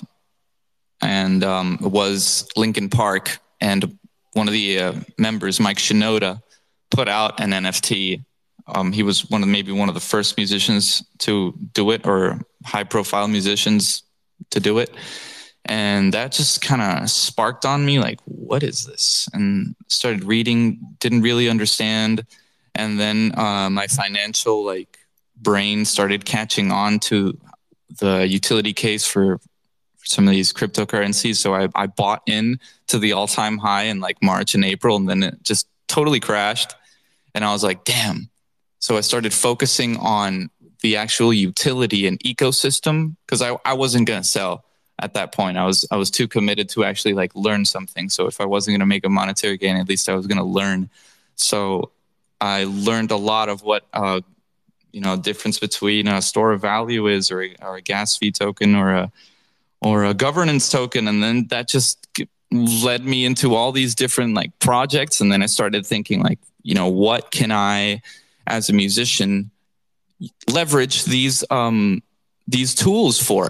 and was Linkin Park. And one of the members, Mike Shinoda, put out an NFT. He was maybe one of the first musicians to do it, or high-profile musicians to do it. And that just kind of sparked on me, like, what is this? And started reading, didn't really understand. And then my financial brain started catching on to the utility case for some of these cryptocurrencies. So I bought in to the all-time high in like March and April, and then it just totally crashed. And I was like, damn. So I started focusing on the actual utility and ecosystem, because I wasn't going to sell. At that point, I was too committed to actually learn something. So if I wasn't going to make a monetary gain, at least I was going to learn. So I learned a lot of what, difference between a store of value is, or a gas fee token, or a governance token. And then that just led me into all these different like projects. And then I started thinking like, what can I, as a musician, leverage these tools for?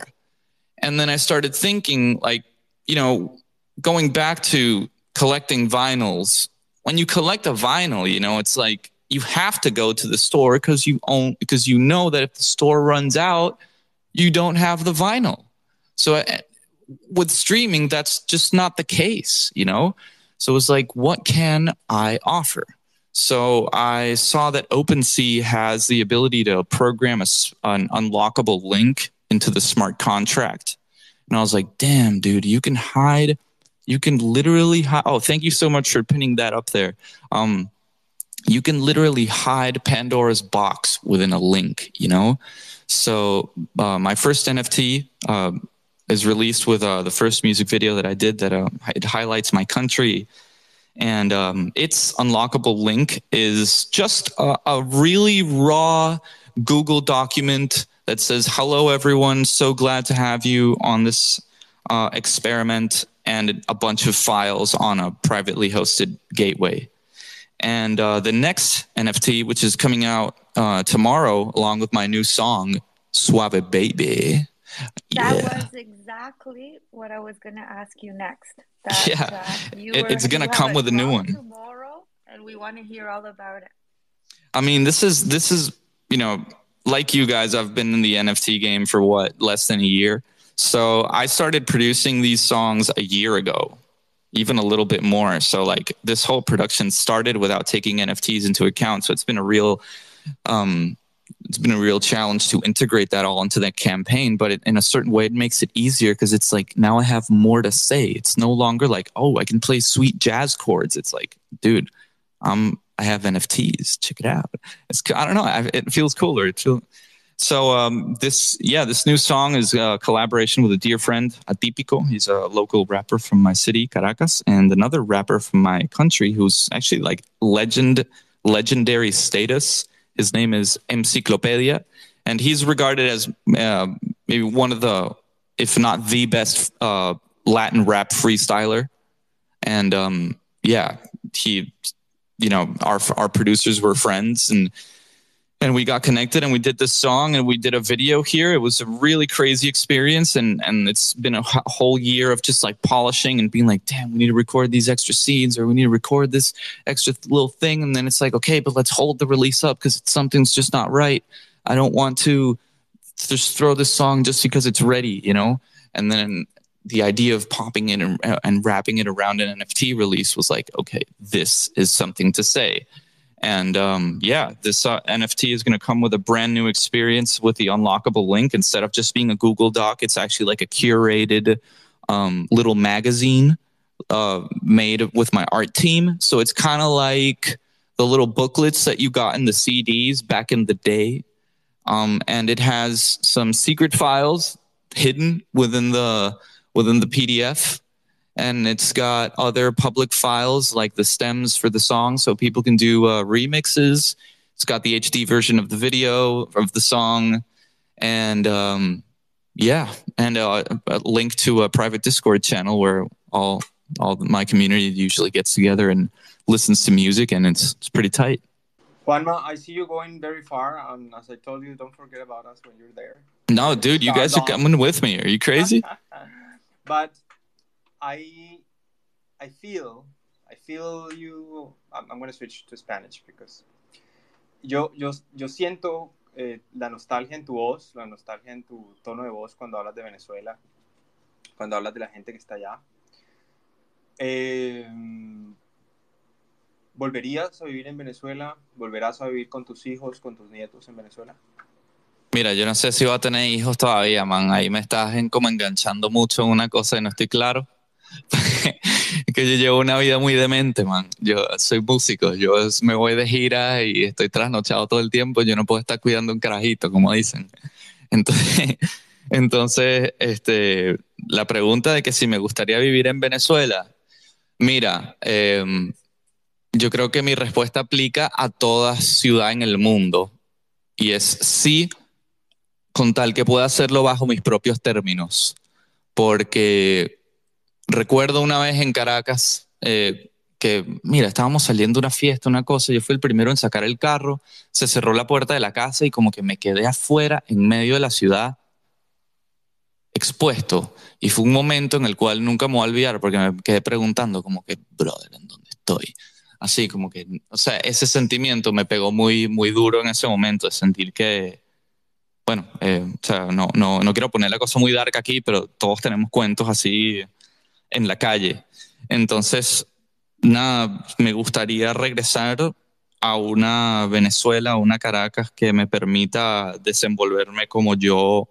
And then I started thinking like, going back to collecting vinyls, when you collect a vinyl, it's like you have to go to the store because you know that if the store runs out, you don't have the vinyl. So with streaming, that's just not the case, So it was like, what can I offer? So I saw that OpenSea has the ability to program an unlockable link into the smart contract. And I was like, damn, dude, you can literally hide. Oh, thank you so much for pinning that up there. You can literally hide Pandora's box within a link, So my first NFT is released with the first music video that I did that it highlights my country. And its unlockable link is just a really raw Google document that says, hello, everyone. So glad to have you on this experiment, and a bunch of files on a privately hosted gateway. And the next NFT, which is coming out tomorrow, along with my new song, Suave Baby. That was exactly what I was going to ask you next. It's going to come with a new one tomorrow, and we want to hear all about it. I mean, this is, like you guys, I've been in the NFT game for what, less than a year. So I started producing these songs a year ago, even a little bit more. So like this whole production started without taking NFTs into account. So it's been a real, challenge to integrate that all into that campaign. But in a certain way, it makes it easier because it's like, now I have more to say. It's no longer like, oh, I can play sweet jazz chords. It's like, dude, I have NFTs. Check it out. I don't know. It feels cooler. So this new song is a collaboration with a dear friend, Atipico. He's a local rapper from my city, Caracas, and another rapper from my country who's actually like legendary status. His name is Encyclopedia, and he's regarded as maybe one of the, if not the best Latin rap freestyler. And he, our producers were friends, and we got connected, and we did this song, and we did a video here. It was a really crazy experience, and it's been a whole year of just like polishing and being like, damn, we need to record these extra scenes, or we need to record this extra little thing. And then it's like, okay, but let's hold the release up because something's just not right. I don't want to just throw this song just because it's ready, And then the idea of popping it and wrapping it around an NFT release was like, okay, this is something to say. And this NFT is going to come with a brand new experience with the unlockable link. Instead of just being a Google Doc, it's actually like a curated little magazine made with my art team. So it's kind of like the little booklets that you got in the CDs back in the day. And it has some secret files hidden within the PDF. And it's got other public files like the stems for the song, so people can do remixes. It's got the HD version of the video of the song, and a link to a private Discord channel where all my community usually gets together and listens to music, and it's pretty tight. Juanma, I see you going very far, and as I told you, don't forget about us when you're there. No, dude, you guys are coming with me. Are you crazy? But I feel you. I'm going to switch to Spanish because yo siento la nostalgia en tu voz, la nostalgia en tu tono de voz cuando hablas de Venezuela, cuando hablas de la gente que está allá. ¿Volverías a vivir en Venezuela? ¿Volverás a vivir con tus hijos, con tus nietos en Venezuela? Mira, yo no sé si voy a tener hijos todavía, man. Ahí me estás como enganchando mucho en una cosa y no estoy claro. Que yo llevo una vida muy demente, man. Yo soy músico, yo me voy de gira y estoy trasnochado todo el tiempo. Yo no puedo estar cuidando un carajito, como dicen. Entonces la pregunta de que si me gustaría vivir en Venezuela, mira, Yo creo que mi respuesta aplica a toda ciudad en el mundo. Y es sí, con tal que pueda hacerlo bajo mis propios términos. Porque recuerdo una vez en Caracas que, mira, estábamos saliendo de una fiesta, una cosa, yo fui el primero en sacar el carro, se cerró la puerta de la casa y como que me quedé afuera, en medio de la ciudad, expuesto. Y fue un momento en el cual nunca me voy a olvidar, porque me quedé preguntando como que, brother, ¿en dónde estoy? Así como que, o sea, ese sentimiento me pegó muy duro en ese momento, de sentir que, bueno, o sea, no quiero poner la cosa muy dark aquí, pero todos tenemos cuentos así en la calle. Entonces, nada, me gustaría regresar a una Venezuela, a una Caracas que me permita desenvolverme como yo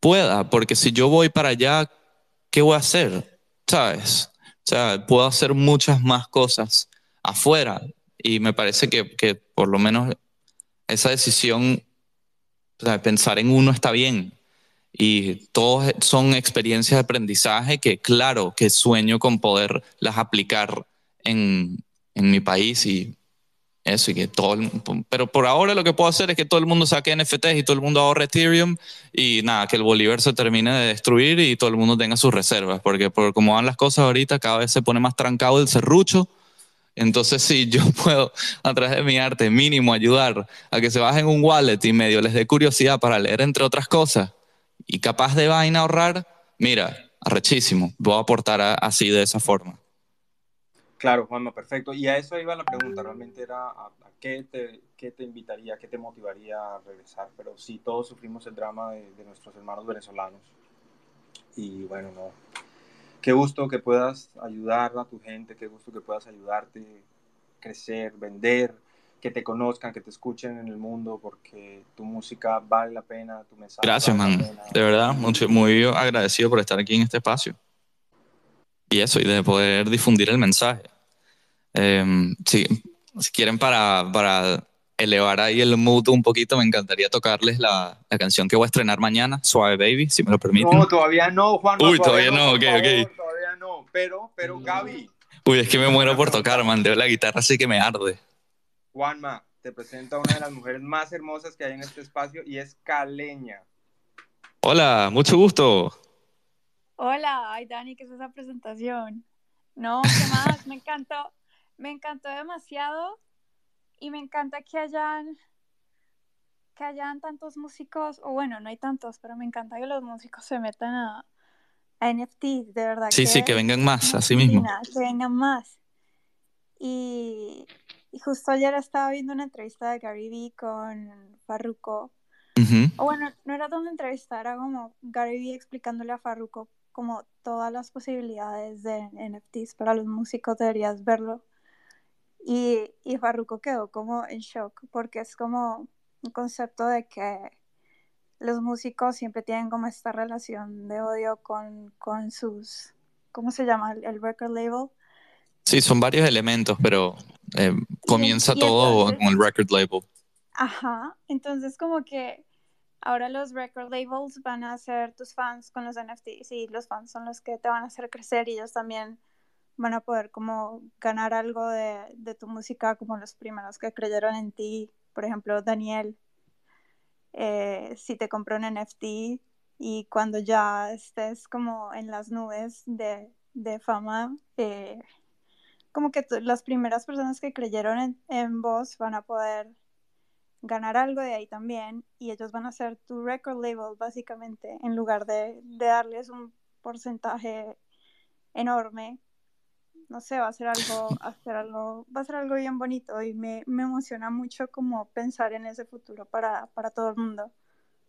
pueda, porque si yo voy para allá, ¿qué voy a hacer? ¿Sabes? O sea, puedo hacer muchas más cosas afuera, y me parece que por lo menos esa decisión, o sea, pensar en uno está bien, y todos son experiencias de aprendizaje que claro que sueño con poderlas aplicar en mi país y eso, y que todo el, pero por ahora lo que puedo hacer es que todo el mundo saque NFTs y todo el mundo ahorre Ethereum y nada, que el Bolívar se termine de destruir y todo el mundo tenga sus reservas, porque por como van las cosas ahorita cada vez se pone más trancado el serrucho. Entonces, si yo puedo, a través de mi arte, mínimo ayudar a que se bajen un wallet y medio les dé curiosidad para leer, entre otras cosas, y capaz de vaina ahorrar, mira, arrechísimo, voy a aportar así de esa forma. Claro, Juanma, perfecto. Y a eso iba la pregunta, realmente era a qué te invitaría, qué te motivaría a regresar, pero sí, todos sufrimos el drama de nuestros hermanos venezolanos. Y bueno, no. Qué gusto que puedas ayudar a tu gente, qué gusto que puedas ayudarte, crecer, vender, que te conozcan, que te escuchen en el mundo, porque tu música vale la pena, tu mensaje. Gracias, vale man. De verdad, muy agradecido por estar aquí en este espacio. Y eso, y de poder difundir el mensaje. Si quieren, para elevar ahí el mood un poquito, me encantaría tocarles la canción que voy a estrenar mañana, Suave Baby, si me lo permiten. No, todavía no, Juan. Uy, todavía no, ok, ok. Todavía no, pero Gaby. Uy, es que me muero por tocar, man, de la guitarra así que me arde. Juanma, te presento a una de las mujeres más hermosas que hay en este espacio y es caleña. Hola, mucho gusto. Hola, ay Dani, ¿qué es esa presentación? No, ¿qué más? Me encantó demasiado. Y me encanta que hayan tantos músicos, o bueno, no hay tantos, pero me encanta que los músicos se metan a NFTs, de verdad. Sí, que vengan más, así mismo. Que vengan más. Y justo ayer estaba viendo una entrevista de Gary Vee con Farruko. Uh-huh. O bueno, no era donde entrevistar, era como Gary Vee explicándole a Farruko como todas las posibilidades de NFTs para los músicos, deberías verlo. Y Farruko quedó como en shock, porque es como un concepto de que los músicos siempre tienen como esta relación de odio con sus, ¿cómo se llama? El record label. Sí, son varios elementos, pero comienza y todo entonces, con el record label. Ajá, entonces como que ahora los record labels van a ser tus fans con los NFTs, y los fans son los que te van a hacer crecer, y ellos también van a poder como ganar algo de tu música, como los primeros que creyeron en ti. Por ejemplo, Daniel, si te compró un NFT y cuando ya estés como en las nubes de fama, como que las primeras personas que creyeron en vos van a poder ganar algo de ahí también, y ellos van a ser tu record label básicamente, en lugar de darles un porcentaje enorme. No sé, va a ser algo bien bonito, y me emociona mucho como pensar en ese futuro para todo el mundo.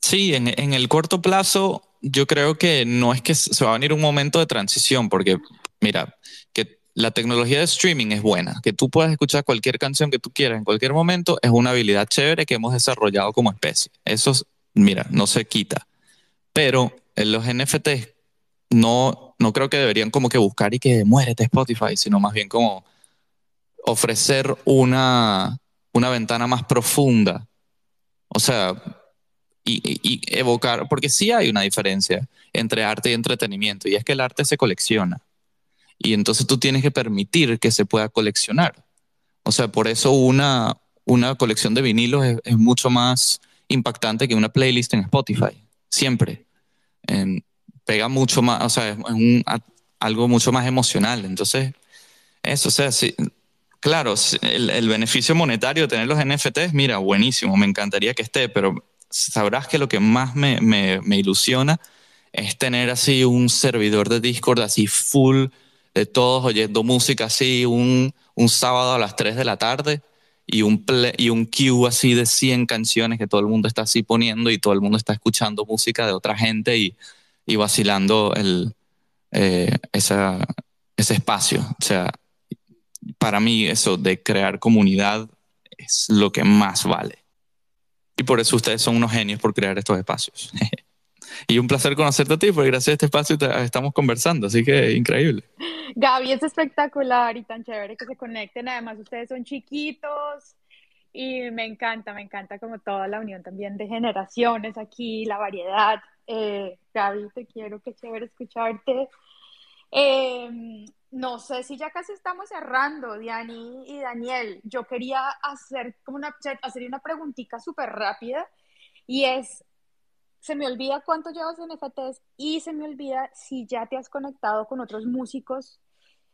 Sí, en el corto plazo yo creo que no es que se va a venir un momento de transición, porque mira, que la tecnología de streaming es buena, que tú puedas escuchar cualquier canción que tú quieras en cualquier momento es una habilidad chévere que hemos desarrollado como especie. Eso, mira, no se quita. Pero en los NFTs no creo que deberían como que buscar y que muérete Spotify, sino más bien como ofrecer una ventana más profunda. O sea, y evocar, porque sí hay una diferencia entre arte y entretenimiento, y es que el arte se colecciona. Y entonces tú tienes que permitir que se pueda coleccionar. O sea, por eso una colección de vinilos es mucho más impactante que una playlist en Spotify. Siempre. Pega mucho más, o sea, es algo mucho más emocional. Entonces, eso, o sea, sí, claro, el beneficio monetario de tener los NFTs, mira, buenísimo, me encantaría que esté, pero sabrás que lo que más me ilusiona es tener así un servidor de Discord así full de todos oyendo música así un sábado a las 3 de la tarde y un queue así de 100 canciones que todo el mundo está así poniendo y todo el mundo está escuchando música de otra gente y vacilando ese espacio. O sea, para mí eso de crear comunidad es lo que más vale. Y por eso ustedes son unos genios por crear estos espacios. Y un placer conocerte a ti, porque gracias a este espacio estamos conversando, así que increíble. Gaby, es espectacular y tan chévere que se conecten. Además, ustedes son chiquitos y me encanta como toda la unión también de generaciones aquí, la variedad. Gaby, te quiero, qué chévere escucharte. No sé si ya casi estamos cerrando, Diani y Daniel. Yo quería hacer como una preguntita súper rápida y es, se me olvida cuánto llevas en NFTs y se me olvida si ya te has conectado con otros músicos,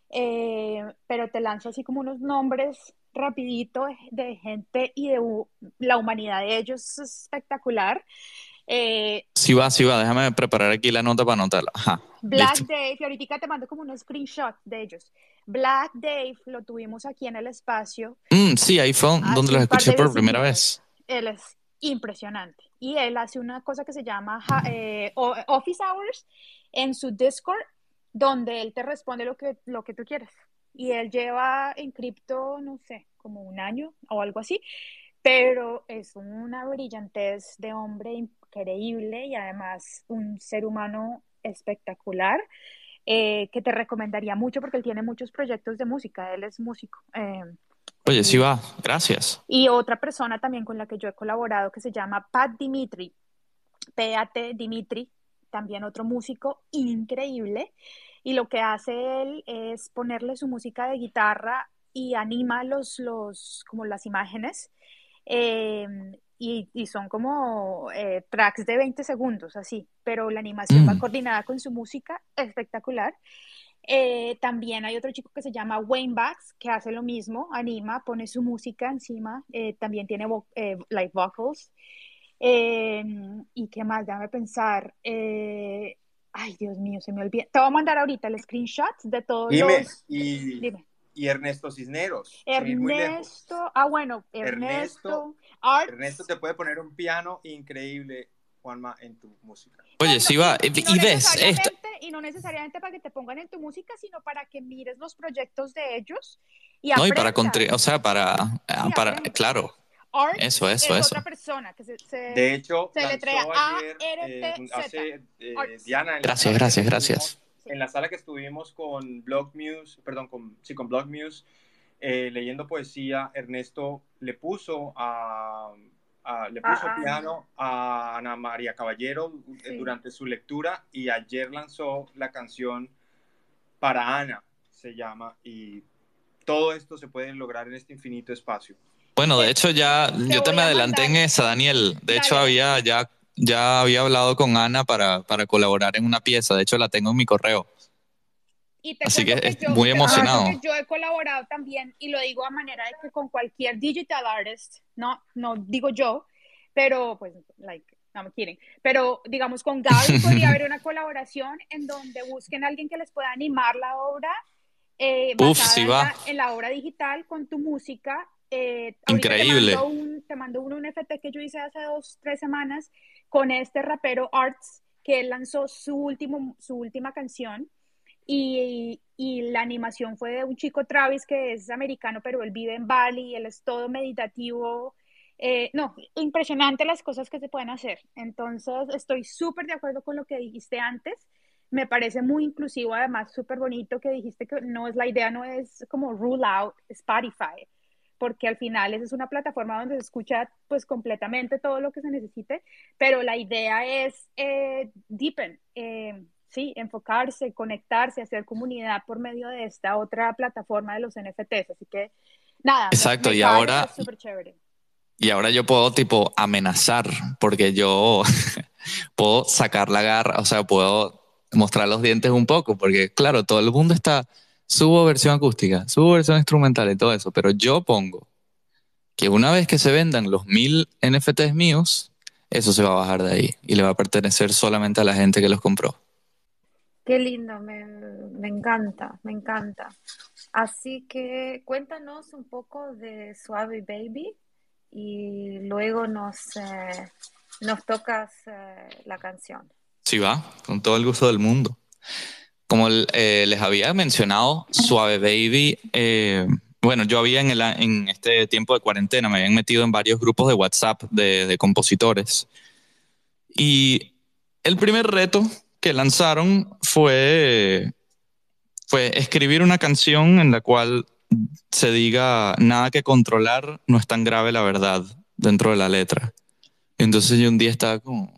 pero te lanzo así como unos nombres rapidito de gente y de la humanidad de ellos es espectacular. Sí va, déjame preparar aquí la nota para anotarla. Ajá, Black listo. Dave, y ahorita te mando como un screenshot de ellos. Black Dave lo tuvimos aquí en el espacio. Sí, ahí fue donde los escuché por primera vez. Él es impresionante. Y él hace una cosa que se llama Office Hours en su Discord, donde él te responde lo que tú quieres. Y él lleva en cripto, no sé, como un año o algo así, pero es una brillantez de hombre increíble y además un ser humano espectacular, que te recomendaría mucho porque él tiene muchos proyectos de música, él es músico. Oye, sí va, gracias. Y otra persona también con la que yo he colaborado que se llama Pat Dimitri, también otro músico increíble. Y lo que hace él es ponerle su música de guitarra y anima como las imágenes. Y son como tracks de 20 segundos, así. Pero la animación va coordinada con su música, espectacular. También hay otro chico que se llama Wayne Bax, que hace lo mismo, anima, pone su música encima, también tiene live vocals, y qué más, déjame pensar, ay Dios mío, se me olvida, te voy a mandar ahorita el screenshot de todos. Y Ernesto Cisneros. Ernesto te puede poner un piano increíble, Juanma, en tu música. Oye, sí va, y ves esto. Y no necesariamente para que te pongan en tu música, sino para que mires los proyectos de ellos y aprendas. No, y para claro. Art es otra persona que de hecho, se le trae ARTZ. Diana, gracias. En la sala que estuvimos con Blog Muse, con Blog Muse, leyendo poesía, Ernesto le puso piano a Ana María Caballero durante su lectura y ayer lanzó la canción Para Ana, se llama, y todo esto se puede lograr en este infinito espacio. Bueno, de hecho ya yo te me adelanté en esa, Daniel. De hecho ya había hablado con Ana para colaborar en una pieza, de hecho la tengo en mi correo. Así que estoy muy emocionado. Yo he colaborado también, y lo digo a manera de que con cualquier digital artist, no digo yo, pero pues, no me quieren, pero digamos con Gaby podría haber una colaboración en donde busquen a alguien que les pueda animar la obra, en la obra digital con tu música. Increíble. Te mando un NFT que yo hice hace 2-3 semanas con este rapero Arts, que él lanzó su última canción. Y la animación fue de un chico, Travis, que es americano, pero él vive en Bali, él es todo meditativo. Impresionante las cosas que se pueden hacer. Entonces, estoy súper de acuerdo con lo que dijiste antes. Me parece muy inclusivo, además, súper bonito que dijiste que la idea no es como rule out Spotify, porque al final esa es una plataforma donde se escucha pues completamente todo lo que se necesite, pero la idea es deepen, sí, enfocarse, conectarse, hacer comunidad por medio de esta otra plataforma de los NFTs. Así que nada. Exacto, y ahora... Súper chévere. Y ahora yo puedo, tipo, amenazar, porque yo puedo sacar la garra, o sea, puedo mostrar los dientes un poco, porque, claro, todo el mundo está, subo versión acústica, subo versión instrumental y todo eso, pero yo pongo que una vez que se vendan los 1000 NFTs míos, eso se va a bajar de ahí y le va a pertenecer solamente a la gente que los compró. Qué lindo, me encanta, me encanta. Así que cuéntanos un poco de Suave Baby. Y luego nos tocas la canción. Sí va, con todo el gusto del mundo. Como les había mencionado, Suave Baby, bueno, yo había en este tiempo de cuarentena, me habían metido en varios grupos de WhatsApp de compositores. Y el primer reto que lanzaron fue escribir una canción en la cual... se diga nada que controlar, no es tan grave la verdad dentro de la letra. Entonces yo un día estaba como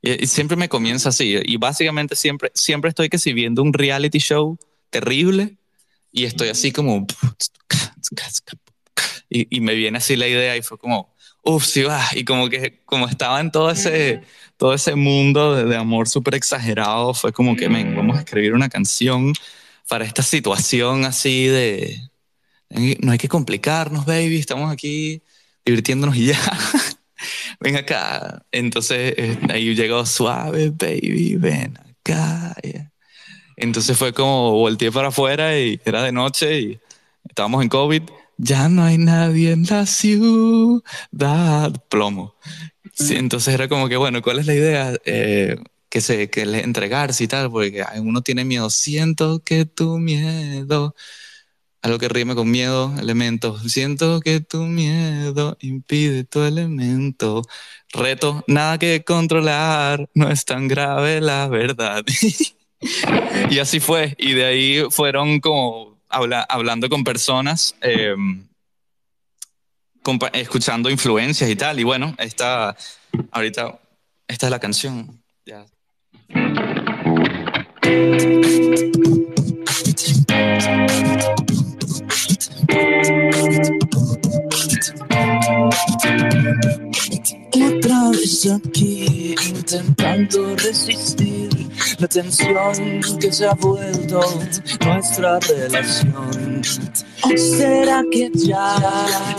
y siempre me comienza así, y básicamente siempre estoy que si viendo un reality show terrible y estoy así como y me viene así la idea y fue como uff, sí va, y como estaba en todo ese mundo de amor súper exagerado, fue como que vamos a escribir una canción para esta situación así de no hay que complicarnos, baby, estamos aquí divirtiéndonos y ya. Ven acá. Entonces ahí llegó Suave Baby, ven acá. Yeah. Entonces fue como volteé para afuera y era de noche y estábamos en COVID. Ya no hay nadie en la ciudad, plomo. Sí, entonces era como que, bueno, ¿cuál es la idea? Que le entregarse y tal, porque uno tiene miedo. Siento que tu miedo, algo que rime con miedo, elementos. Siento que tu miedo impide tu elemento. Reto, nada que controlar, no es tan grave la verdad. Y así fue, y de ahí fueron como... hablando con personas, escuchando influencias y tal. Y bueno, esta es la canción. Yeah. Otra vez aquí, intentando resistir la tensión que se ha vuelto nuestra relación. ¿O será que ya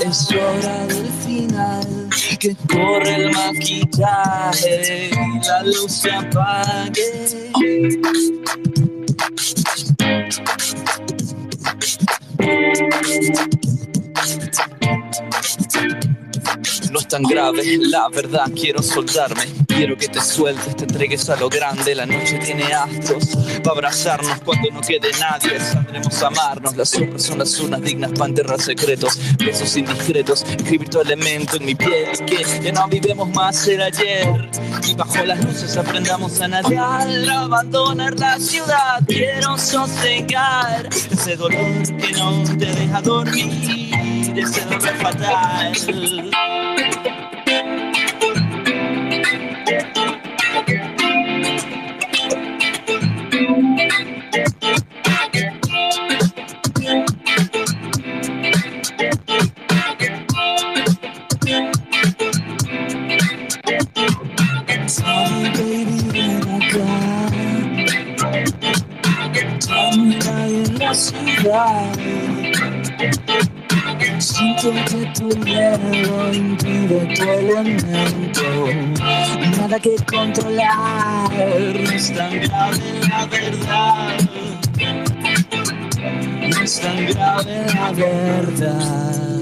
es hora del final? Que corre el maquillaje y la luz se apague. No es tan grave, la verdad, quiero soltarme. Quiero que te sueltes, te entregues a lo grande. La noche tiene astros para abrazarnos. Cuando no quede nadie, saldremos a amarnos. Las sombras son las unas dignas para enterrar secretos. Besos indiscretos, escribir tu elemento en mi piel. Que ya no vivemos más el ayer. Y bajo las luces aprendamos a nadar. Abandonar la ciudad, quiero sosegar ese dolor que no te deja dormir. Ese dolor fatal. Siento que tu miedo impide tu elemento. Nada que controlar, no es tan grave la verdad. No es tan grave la verdad.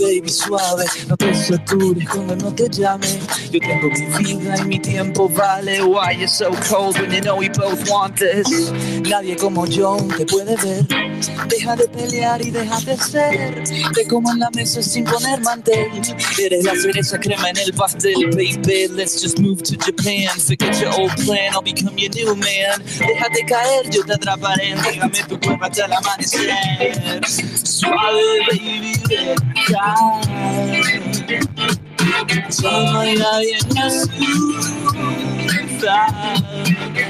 Baby suave, no te satures cuando no te llame. Yo tengo mi vida y mi tiempo vale. Why you're so cold when you know we both want this. Nadie como yo te puede ver. Deja de pelear y deja de ser. Te como en la mesa sin poner mantel. Eres la cereza crema en el pastel, baby. Let's just move to Japan. Forget your old plan, I'll become your new man. Deja de caer, yo te atraparé. Déjame tu cuerpo hasta el amanecer. Suave, baby, deja. Todo irá bien a su.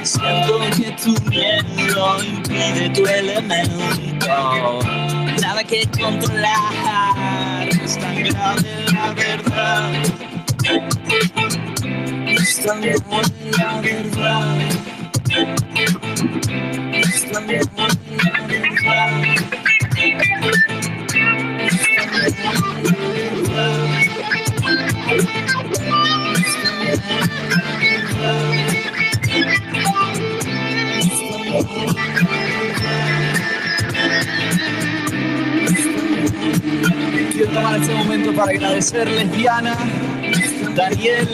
Siento que tu miedo impide tu elemento. Nada que controlar. Es tan grave la verdad. Es tan grave la verdad. Es tan grave la verdad. Es tan grave la verdad. Quiero tomar este momento para agradecerles, Diana, Daniel,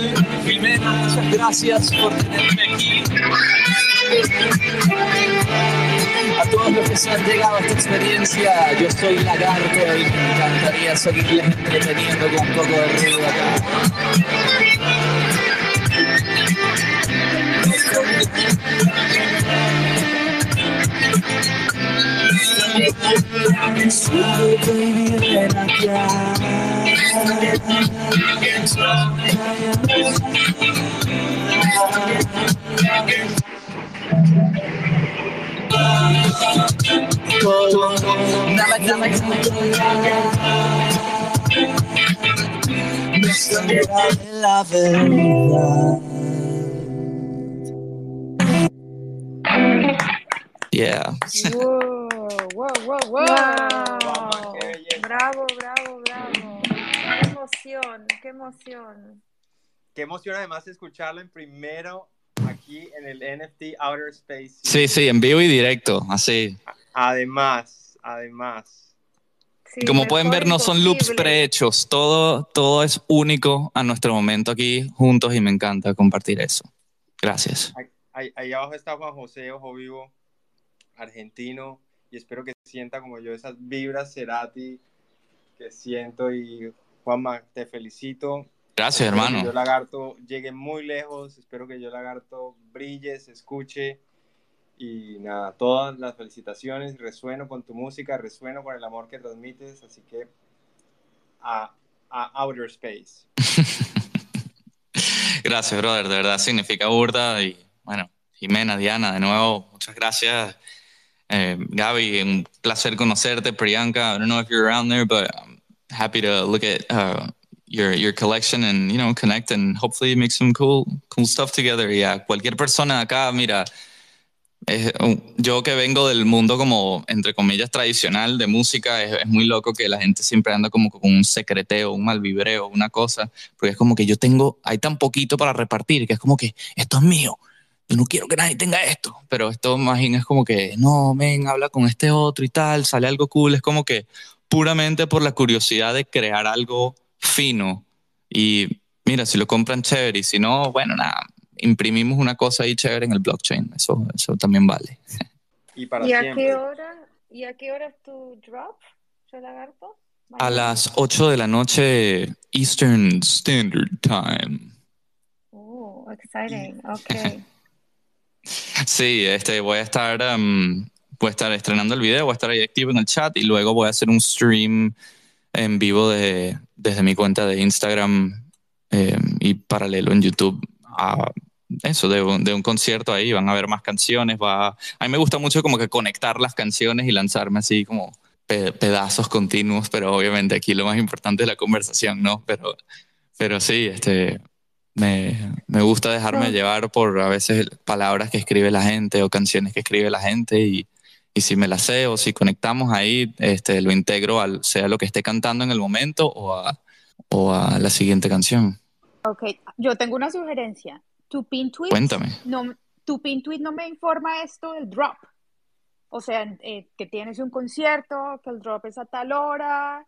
Jimena, muchas gracias por tenerme aquí. A todos los que se han llegado a esta experiencia, yo soy Lagarto y me encantaría seguirles entreteniendo con un poco de ruido acá. Suave, baby, ven acá. Nada que controlar, es tan grave la verdad. Yeah. Wow. Vamos, bravo. Qué emoción. Qué emoción además escucharlo en primero aquí en el NFT Outer Space. Sí, en vivo y directo, así. Además. Sí, como pueden ver, no son loops prehechos. Todo es único a nuestro momento aquí juntos y me encanta compartir eso. Gracias. Ahí abajo está Juan José, ojo vivo, argentino, y espero que sienta como yo esas vibras, Cerati, que siento. Y Juanma, te felicito. Gracias, espero, hermano. Que Yo Lagarto llegue muy lejos, espero que Yo Lagarto brille, se escuche. Y nada, todas las felicitaciones, resueno con tu música, resueno con el amor que transmites, así que a Outer Space. Gracias, brother, de verdad significa burda. Y bueno, Jimena, Diana, de nuevo, muchas gracias. Gaby, un placer conocerte. Priyanka, I don't know if you're around there, but I'm happy to look at your collection and, you know, connect and hopefully make some cool stuff together. Y a cualquier persona acá, mira... Yo que vengo del mundo como, entre comillas, tradicional de música, es muy loco que la gente siempre anda como con un secreteo, un malvibreo, una cosa, porque es como que hay tan poquito para repartir, que es como que esto es mío, yo no quiero que nadie tenga esto, pero esto más bien es como que, no, men, habla con este otro y tal, sale algo cool, es como que puramente por la curiosidad de crear algo fino, y mira, si lo compran chévere, y si no, bueno, nada. Imprimimos una cosa ahí chévere en el blockchain. Eso también vale. ¿Y a qué hora es tu drop, Yo Lagarto? Mañana. A las 8 de la noche Eastern Standard Time. Oh, exciting. Okay. Sí, voy a estar estrenando el video, voy a estar ahí activo en el chat y luego voy a hacer un stream en vivo desde mi cuenta de Instagram y paralelo en YouTube. Eso, de un concierto ahí, van a haber más canciones, a mí me gusta mucho como que conectar las canciones y lanzarme así como pedazos continuos, pero obviamente aquí lo más importante es la conversación, ¿no? Pero sí, me gusta dejarme llevar por a veces palabras que escribe la gente o canciones que escribe la gente y si me las sé o si conectamos ahí, lo integro sea lo que esté cantando en el momento o a la siguiente canción. Ok, yo tengo una sugerencia. Tu pin tweet. Cuéntame. Tu pin tweet no me informa esto del drop. O sea, que tienes un concierto, que el drop es a tal hora,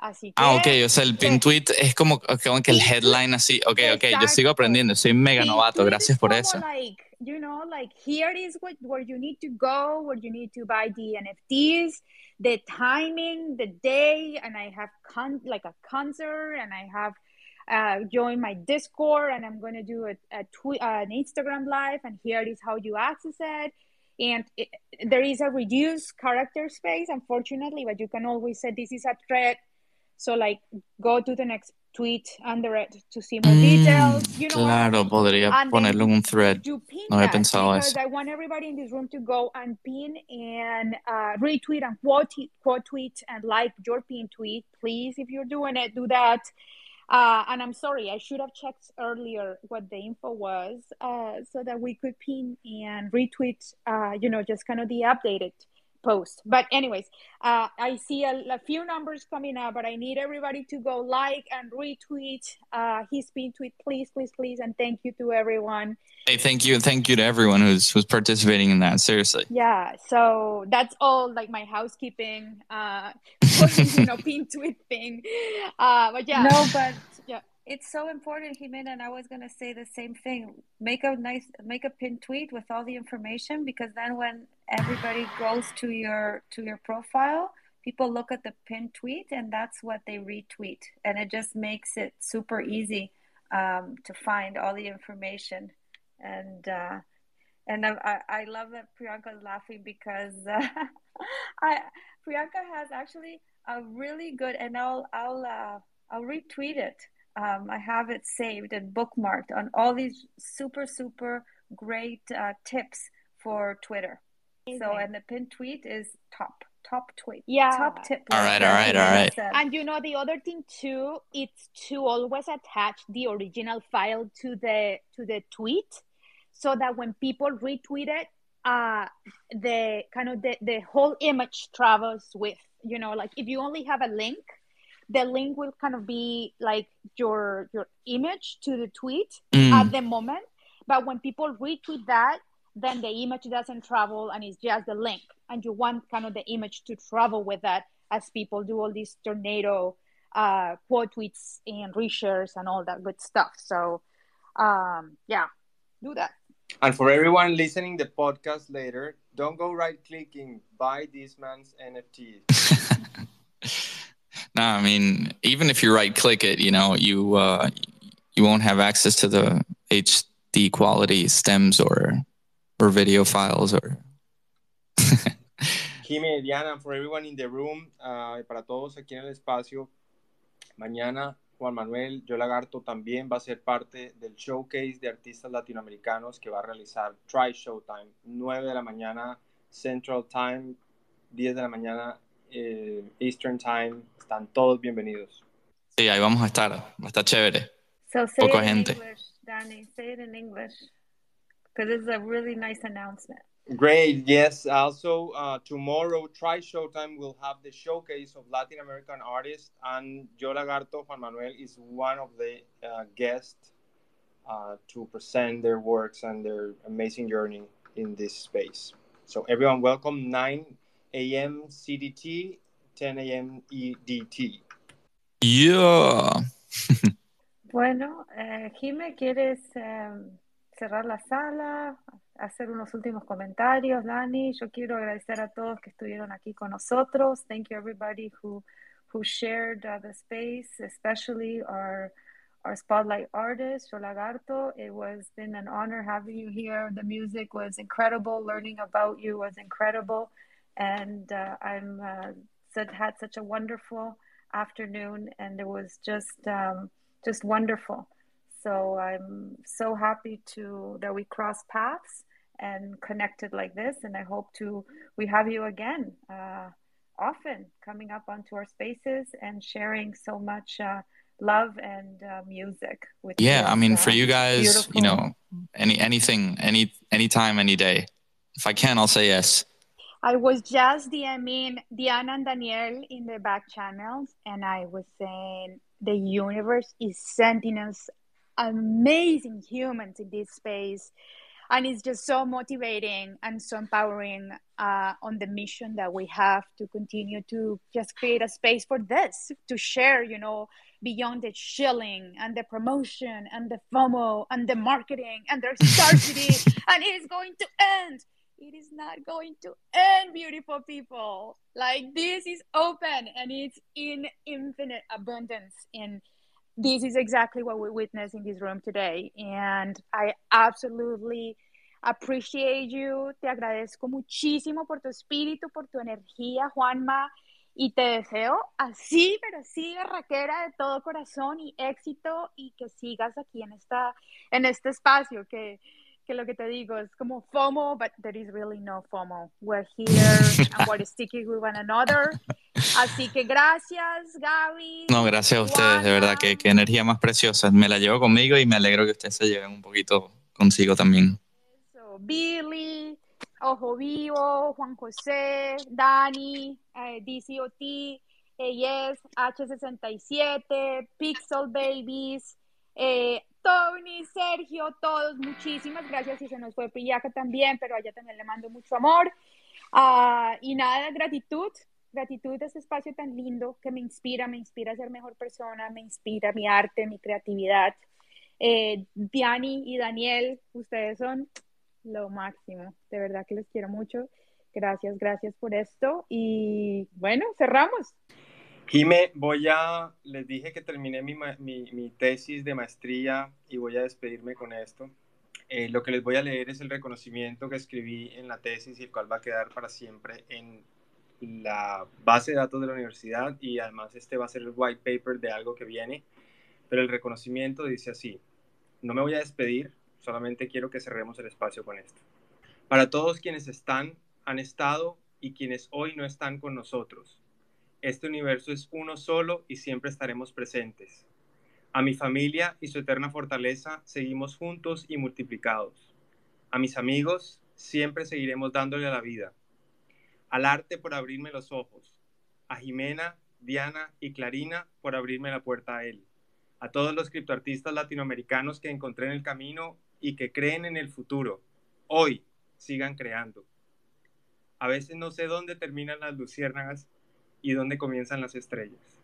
Así que, o sea, el pin tweet es como que el headline así, exacto. Yo sigo aprendiendo, soy mega novato, gracias por eso. Like, you know, like here is what, where you need to go, where you need to buy the NFTs, the timing, the day, and I have a concert, and I have joined my Discord, and I'm going to do an Instagram live, and here is how you access it. And there is a reduced character space, unfortunately, but you can always say this is a thread. So, like, go to the next tweet under it to see more details. You know, claro, podría ponerlo en un thread. No había pensado eso. I want everybody in this room to go and pin and retweet and quote tweet and like your pin tweet. Please, if you're doing it, do that. And I'm sorry, I should have checked earlier what the info was so that we could pin and retweet, just kind of the updated post. But anyways, I see a few numbers coming up, but I need everybody to go like and retweet his pin tweet, please, and thank you to everyone. Hey, thank you to everyone who's participating in that, seriously. Yeah, so that's all, like, my housekeeping pin tweet thing, but it's so important, Jimena, and I was going to say the same thing. Make a pin tweet with all the information, because then when everybody goes to your profile, people look at the pin tweet and that's what they retweet. And it just makes it super easy to find all the information. And I love that Priyanka's laughing because Priyanka has actually a really good, and I'll retweet it. I have it saved and bookmarked on all these super, super great tips for Twitter. Amazing. So, and the pinned tweet is top tweet. Yeah. Top tip. All right. And you know, the other thing too, it's to always attach the original file to the tweet, so that when people retweet it, the whole image travels with, you know, like if you only have a link, the link will kind of be like your image to the tweet at the moment. But when people retweet that, then the image doesn't travel and it's just the link. And you want kind of the image to travel with that as people do all these tornado quote tweets and reshares and all that good stuff. So, do that. And for everyone listening the podcast later, don't go right-clicking, buy this man's NFT. No, I mean, even if you right-click it, you know, you won't have access to the HD quality stems or video files or. Jimmy, Diana, for everyone in the room, para todos aquí en el espacio, mañana Juan Manuel Yo Lagarto también va a ser parte del showcase de artistas latinoamericanos que va a realizar Try Showtime, 9 de la mañana Central Time, 10 de la mañana Eastern Time. Están todos bienvenidos. Sí, ahí vamos a estar. Va a estar chévere. So say Poco it in gente. English, Danny. Say it in English. Because it's a really nice announcement. Great. Yes. Also, tomorrow, Try Showtime will have the showcase of Latin American artists. And Yo Lagarto, Juan Manuel, is one of the guests to present their works and their amazing journey in this space. So everyone, welcome. 9 a.m. CDT, 10 a.m. EDT. Yeah. Bueno, Jime, ¿quieres cerrar la sala? Hacer unos últimos comentarios, Dani. Yo quiero agradecer a todos que estuvieron aquí con nosotros. Thank you everybody who shared the space, especially our spotlight artist, Yo Lagarto. It was been an honor having you here. The music was incredible. Learning about you was incredible. And had such a wonderful afternoon, and it was just wonderful. So I'm so happy that we crossed paths and connected like this. And I hope we have you again often, coming up onto our spaces and sharing so much love and music. I mean, for you guys, beautiful. You know, anything, anytime, any day. If I can, I'll say yes. I was just DMing Diana and Daniel in the back channels, and I was saying the universe is sending us amazing humans in this space. And it's just so motivating and so empowering on the mission that we have to continue to just create a space for this, to share, you know, beyond the shilling and the promotion and the FOMO and the marketing and their scarcity. And it is going to end. It is not going to end, beautiful people. Like, this is open and it's in infinite abundance. And this is exactly what we witnessed in this room today. And I absolutely appreciate you. Te agradezco muchísimo por tu espíritu, por tu energía, Juanma. Y te deseo así, pero así, berraquera, de todo corazón y éxito. Y que sigas aquí en este espacio que lo que te digo es como FOMO, but there is really no FOMO. We're here and we're sticking with one another. Así que gracias, Gaby. No, gracias a ustedes, Juana. De verdad, qué energía más preciosa. Me la llevo conmigo y me alegro que ustedes se lleven un poquito consigo también. Eso, Billy, Ojo Vivo, Juan José, Dani, DCOT, Yes, H67, Pixel Babies, Tony, Sergio, todos, muchísimas gracias. Y se nos fue Priyaca también, pero a ella también le mando mucho amor. Y nada, gratitud. Gratitud de este espacio tan lindo que me inspira a ser mejor persona, me inspira mi arte, mi creatividad. Diani y Daniel, ustedes son lo máximo. De verdad que los quiero mucho. Gracias, gracias por esto. Y bueno, cerramos. Jime, les dije que terminé mi tesis de maestría y voy a despedirme con esto. Lo que les voy a leer es el reconocimiento que escribí en la tesis y el cual va a quedar para siempre en la base de datos de la universidad, y además este va a ser el white paper de algo que viene. Pero el reconocimiento dice así: no me voy a despedir, solamente quiero que cerremos el espacio con esto. Para todos quienes están, han estado y quienes hoy no están con nosotros. Este universo es uno solo y siempre estaremos presentes. A mi familia y su eterna fortaleza, seguimos juntos y multiplicados. A mis amigos, siempre seguiremos dándole a la vida. Al arte por abrirme los ojos. A Jimena, Diana y Clarina por abrirme la puerta a él. A todos los criptoartistas latinoamericanos que encontré en el camino y que creen en el futuro. Hoy, sigan creando. A veces no sé dónde terminan las luciérnagas y dónde comienzan las estrellas.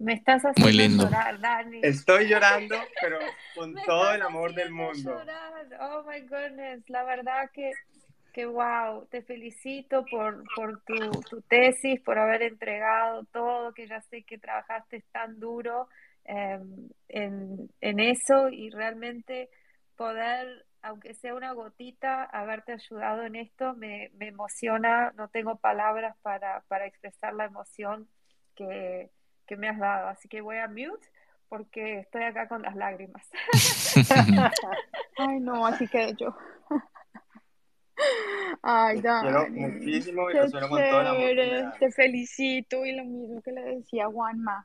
Me estás haciendo llorar, Dani. Estoy llorando, pero con todo el amor del mundo. Llorar. Oh my goodness, la verdad que wow, te felicito por tu tesis, por haber entregado todo, que ya sé que trabajaste tan duro en eso, y realmente poder, aunque sea una gotita, haberte ayudado en esto me emociona. No tengo palabras para expresar la emoción que me has dado. Así que voy a mute porque estoy acá con las lágrimas. Ay, no, así quedé yo. Ay, Dani, muchísimo, y te felicito. Y lo mismo que le decía Juanma,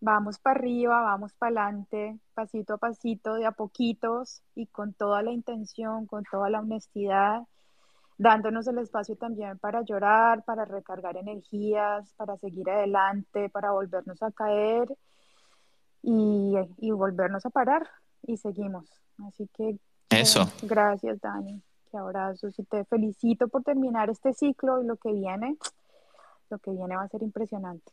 vamos para arriba, vamos para adelante, pasito a pasito, de a poquitos, y con toda la intención, con toda la honestidad, dándonos el espacio también para llorar, para recargar energías, para seguir adelante, para volvernos a caer y volvernos a parar, y seguimos. Así que eso. Gracias, Dani. Qué abrazos, y te felicito por terminar este ciclo, y lo que viene va a ser impresionante.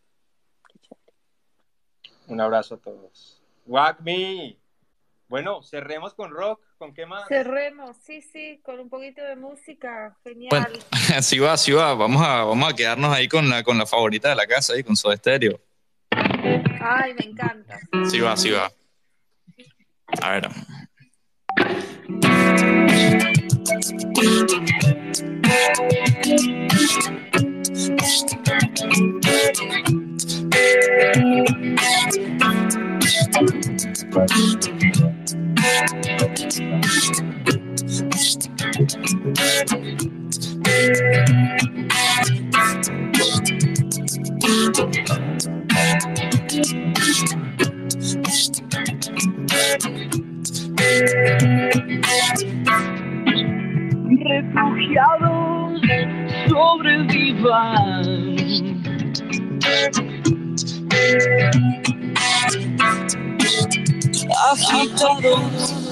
Qué chévere. Un abrazo a todos. Whack me. Bueno, cerremos con rock. ¿Con qué más? Cerremos, sí, con un poquito de música. Genial. Bueno, así va. Vamos a quedarnos ahí con la favorita de la casa, ahí con Soda Stereo. Ay, me encanta. Sí va. A ver. Refugiados sobre el diván, agitados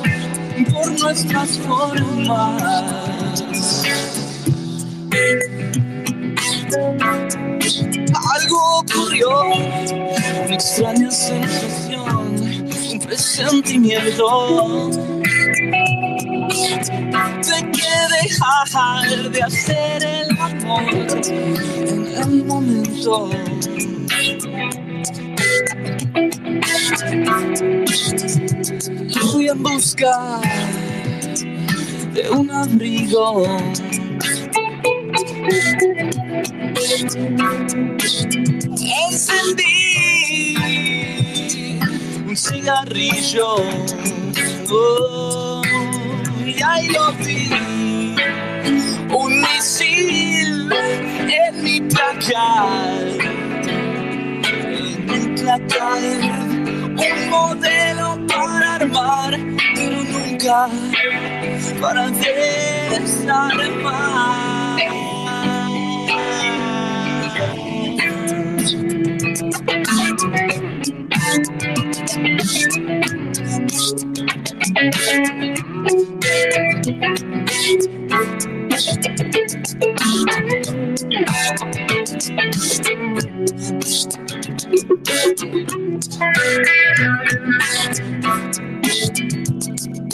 por nuestras formas. Algo ocurrió, una extraña sensación, un presentimiento. Tuve que dejar de hacer el amor en el momento. Fui en busca de un abrigo. Encendí un cigarrillo, oh, y ahí lo vi, un misil en mi placar, un modelo para armar, pero nunca para desarmar.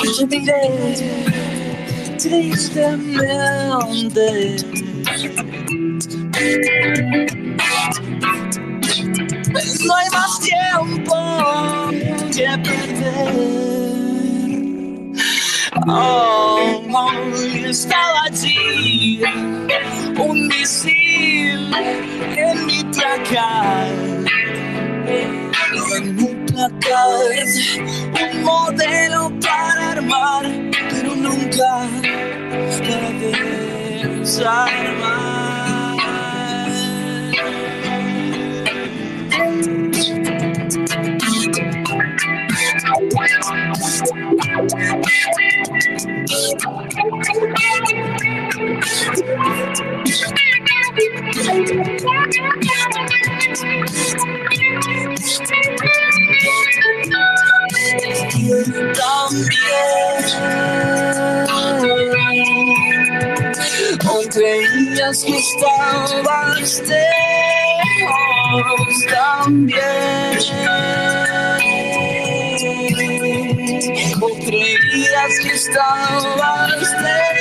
Yo miré tristemente. No hay más tiempo que perder. Oh, estaba allí un misil en mi placar, en mi placar, un modelo para armar, pero nunca para desarmar. También hoy creías que estabas lejos, también hoy creías que estabas lejos.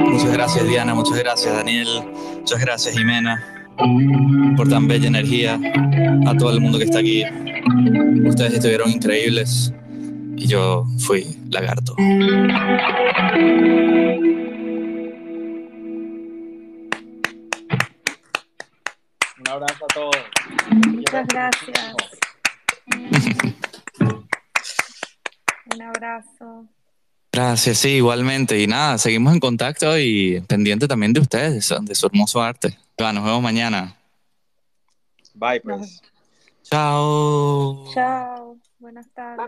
Muchas gracias, Diana, muchas gracias, Daniel, muchas gracias, Jimena, por tan bella energía. A todo el mundo que está aquí, ustedes estuvieron increíbles y yo fui Lagarto. Un abrazo a todos. Muchas gracias. Un abrazo. Gracias, sí, igualmente. Y nada, seguimos en contacto y pendiente también de ustedes, de su hermoso arte. Nos vemos mañana. Bye, pues. Chao. Chao. Buenas tardes.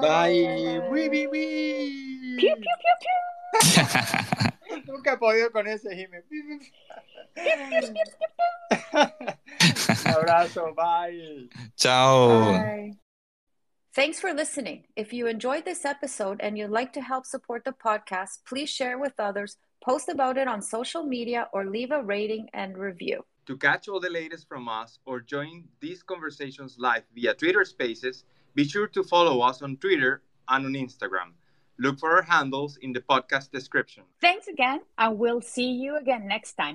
Bye. Bye. Piu, piu, piu, piu. Nunca he podido con ese, Jimmy. Un abrazo. Bye. Chao. Bye. Thanks for listening. If you enjoyed this episode and you'd like to help support the podcast, please share with others, post about it on social media, or leave a rating and review. To catch all the latest from us or join these conversations live via Twitter Spaces, be sure to follow us on Twitter and on Instagram. Look for our handles in the podcast description. Thanks again, and we'll see you again next time.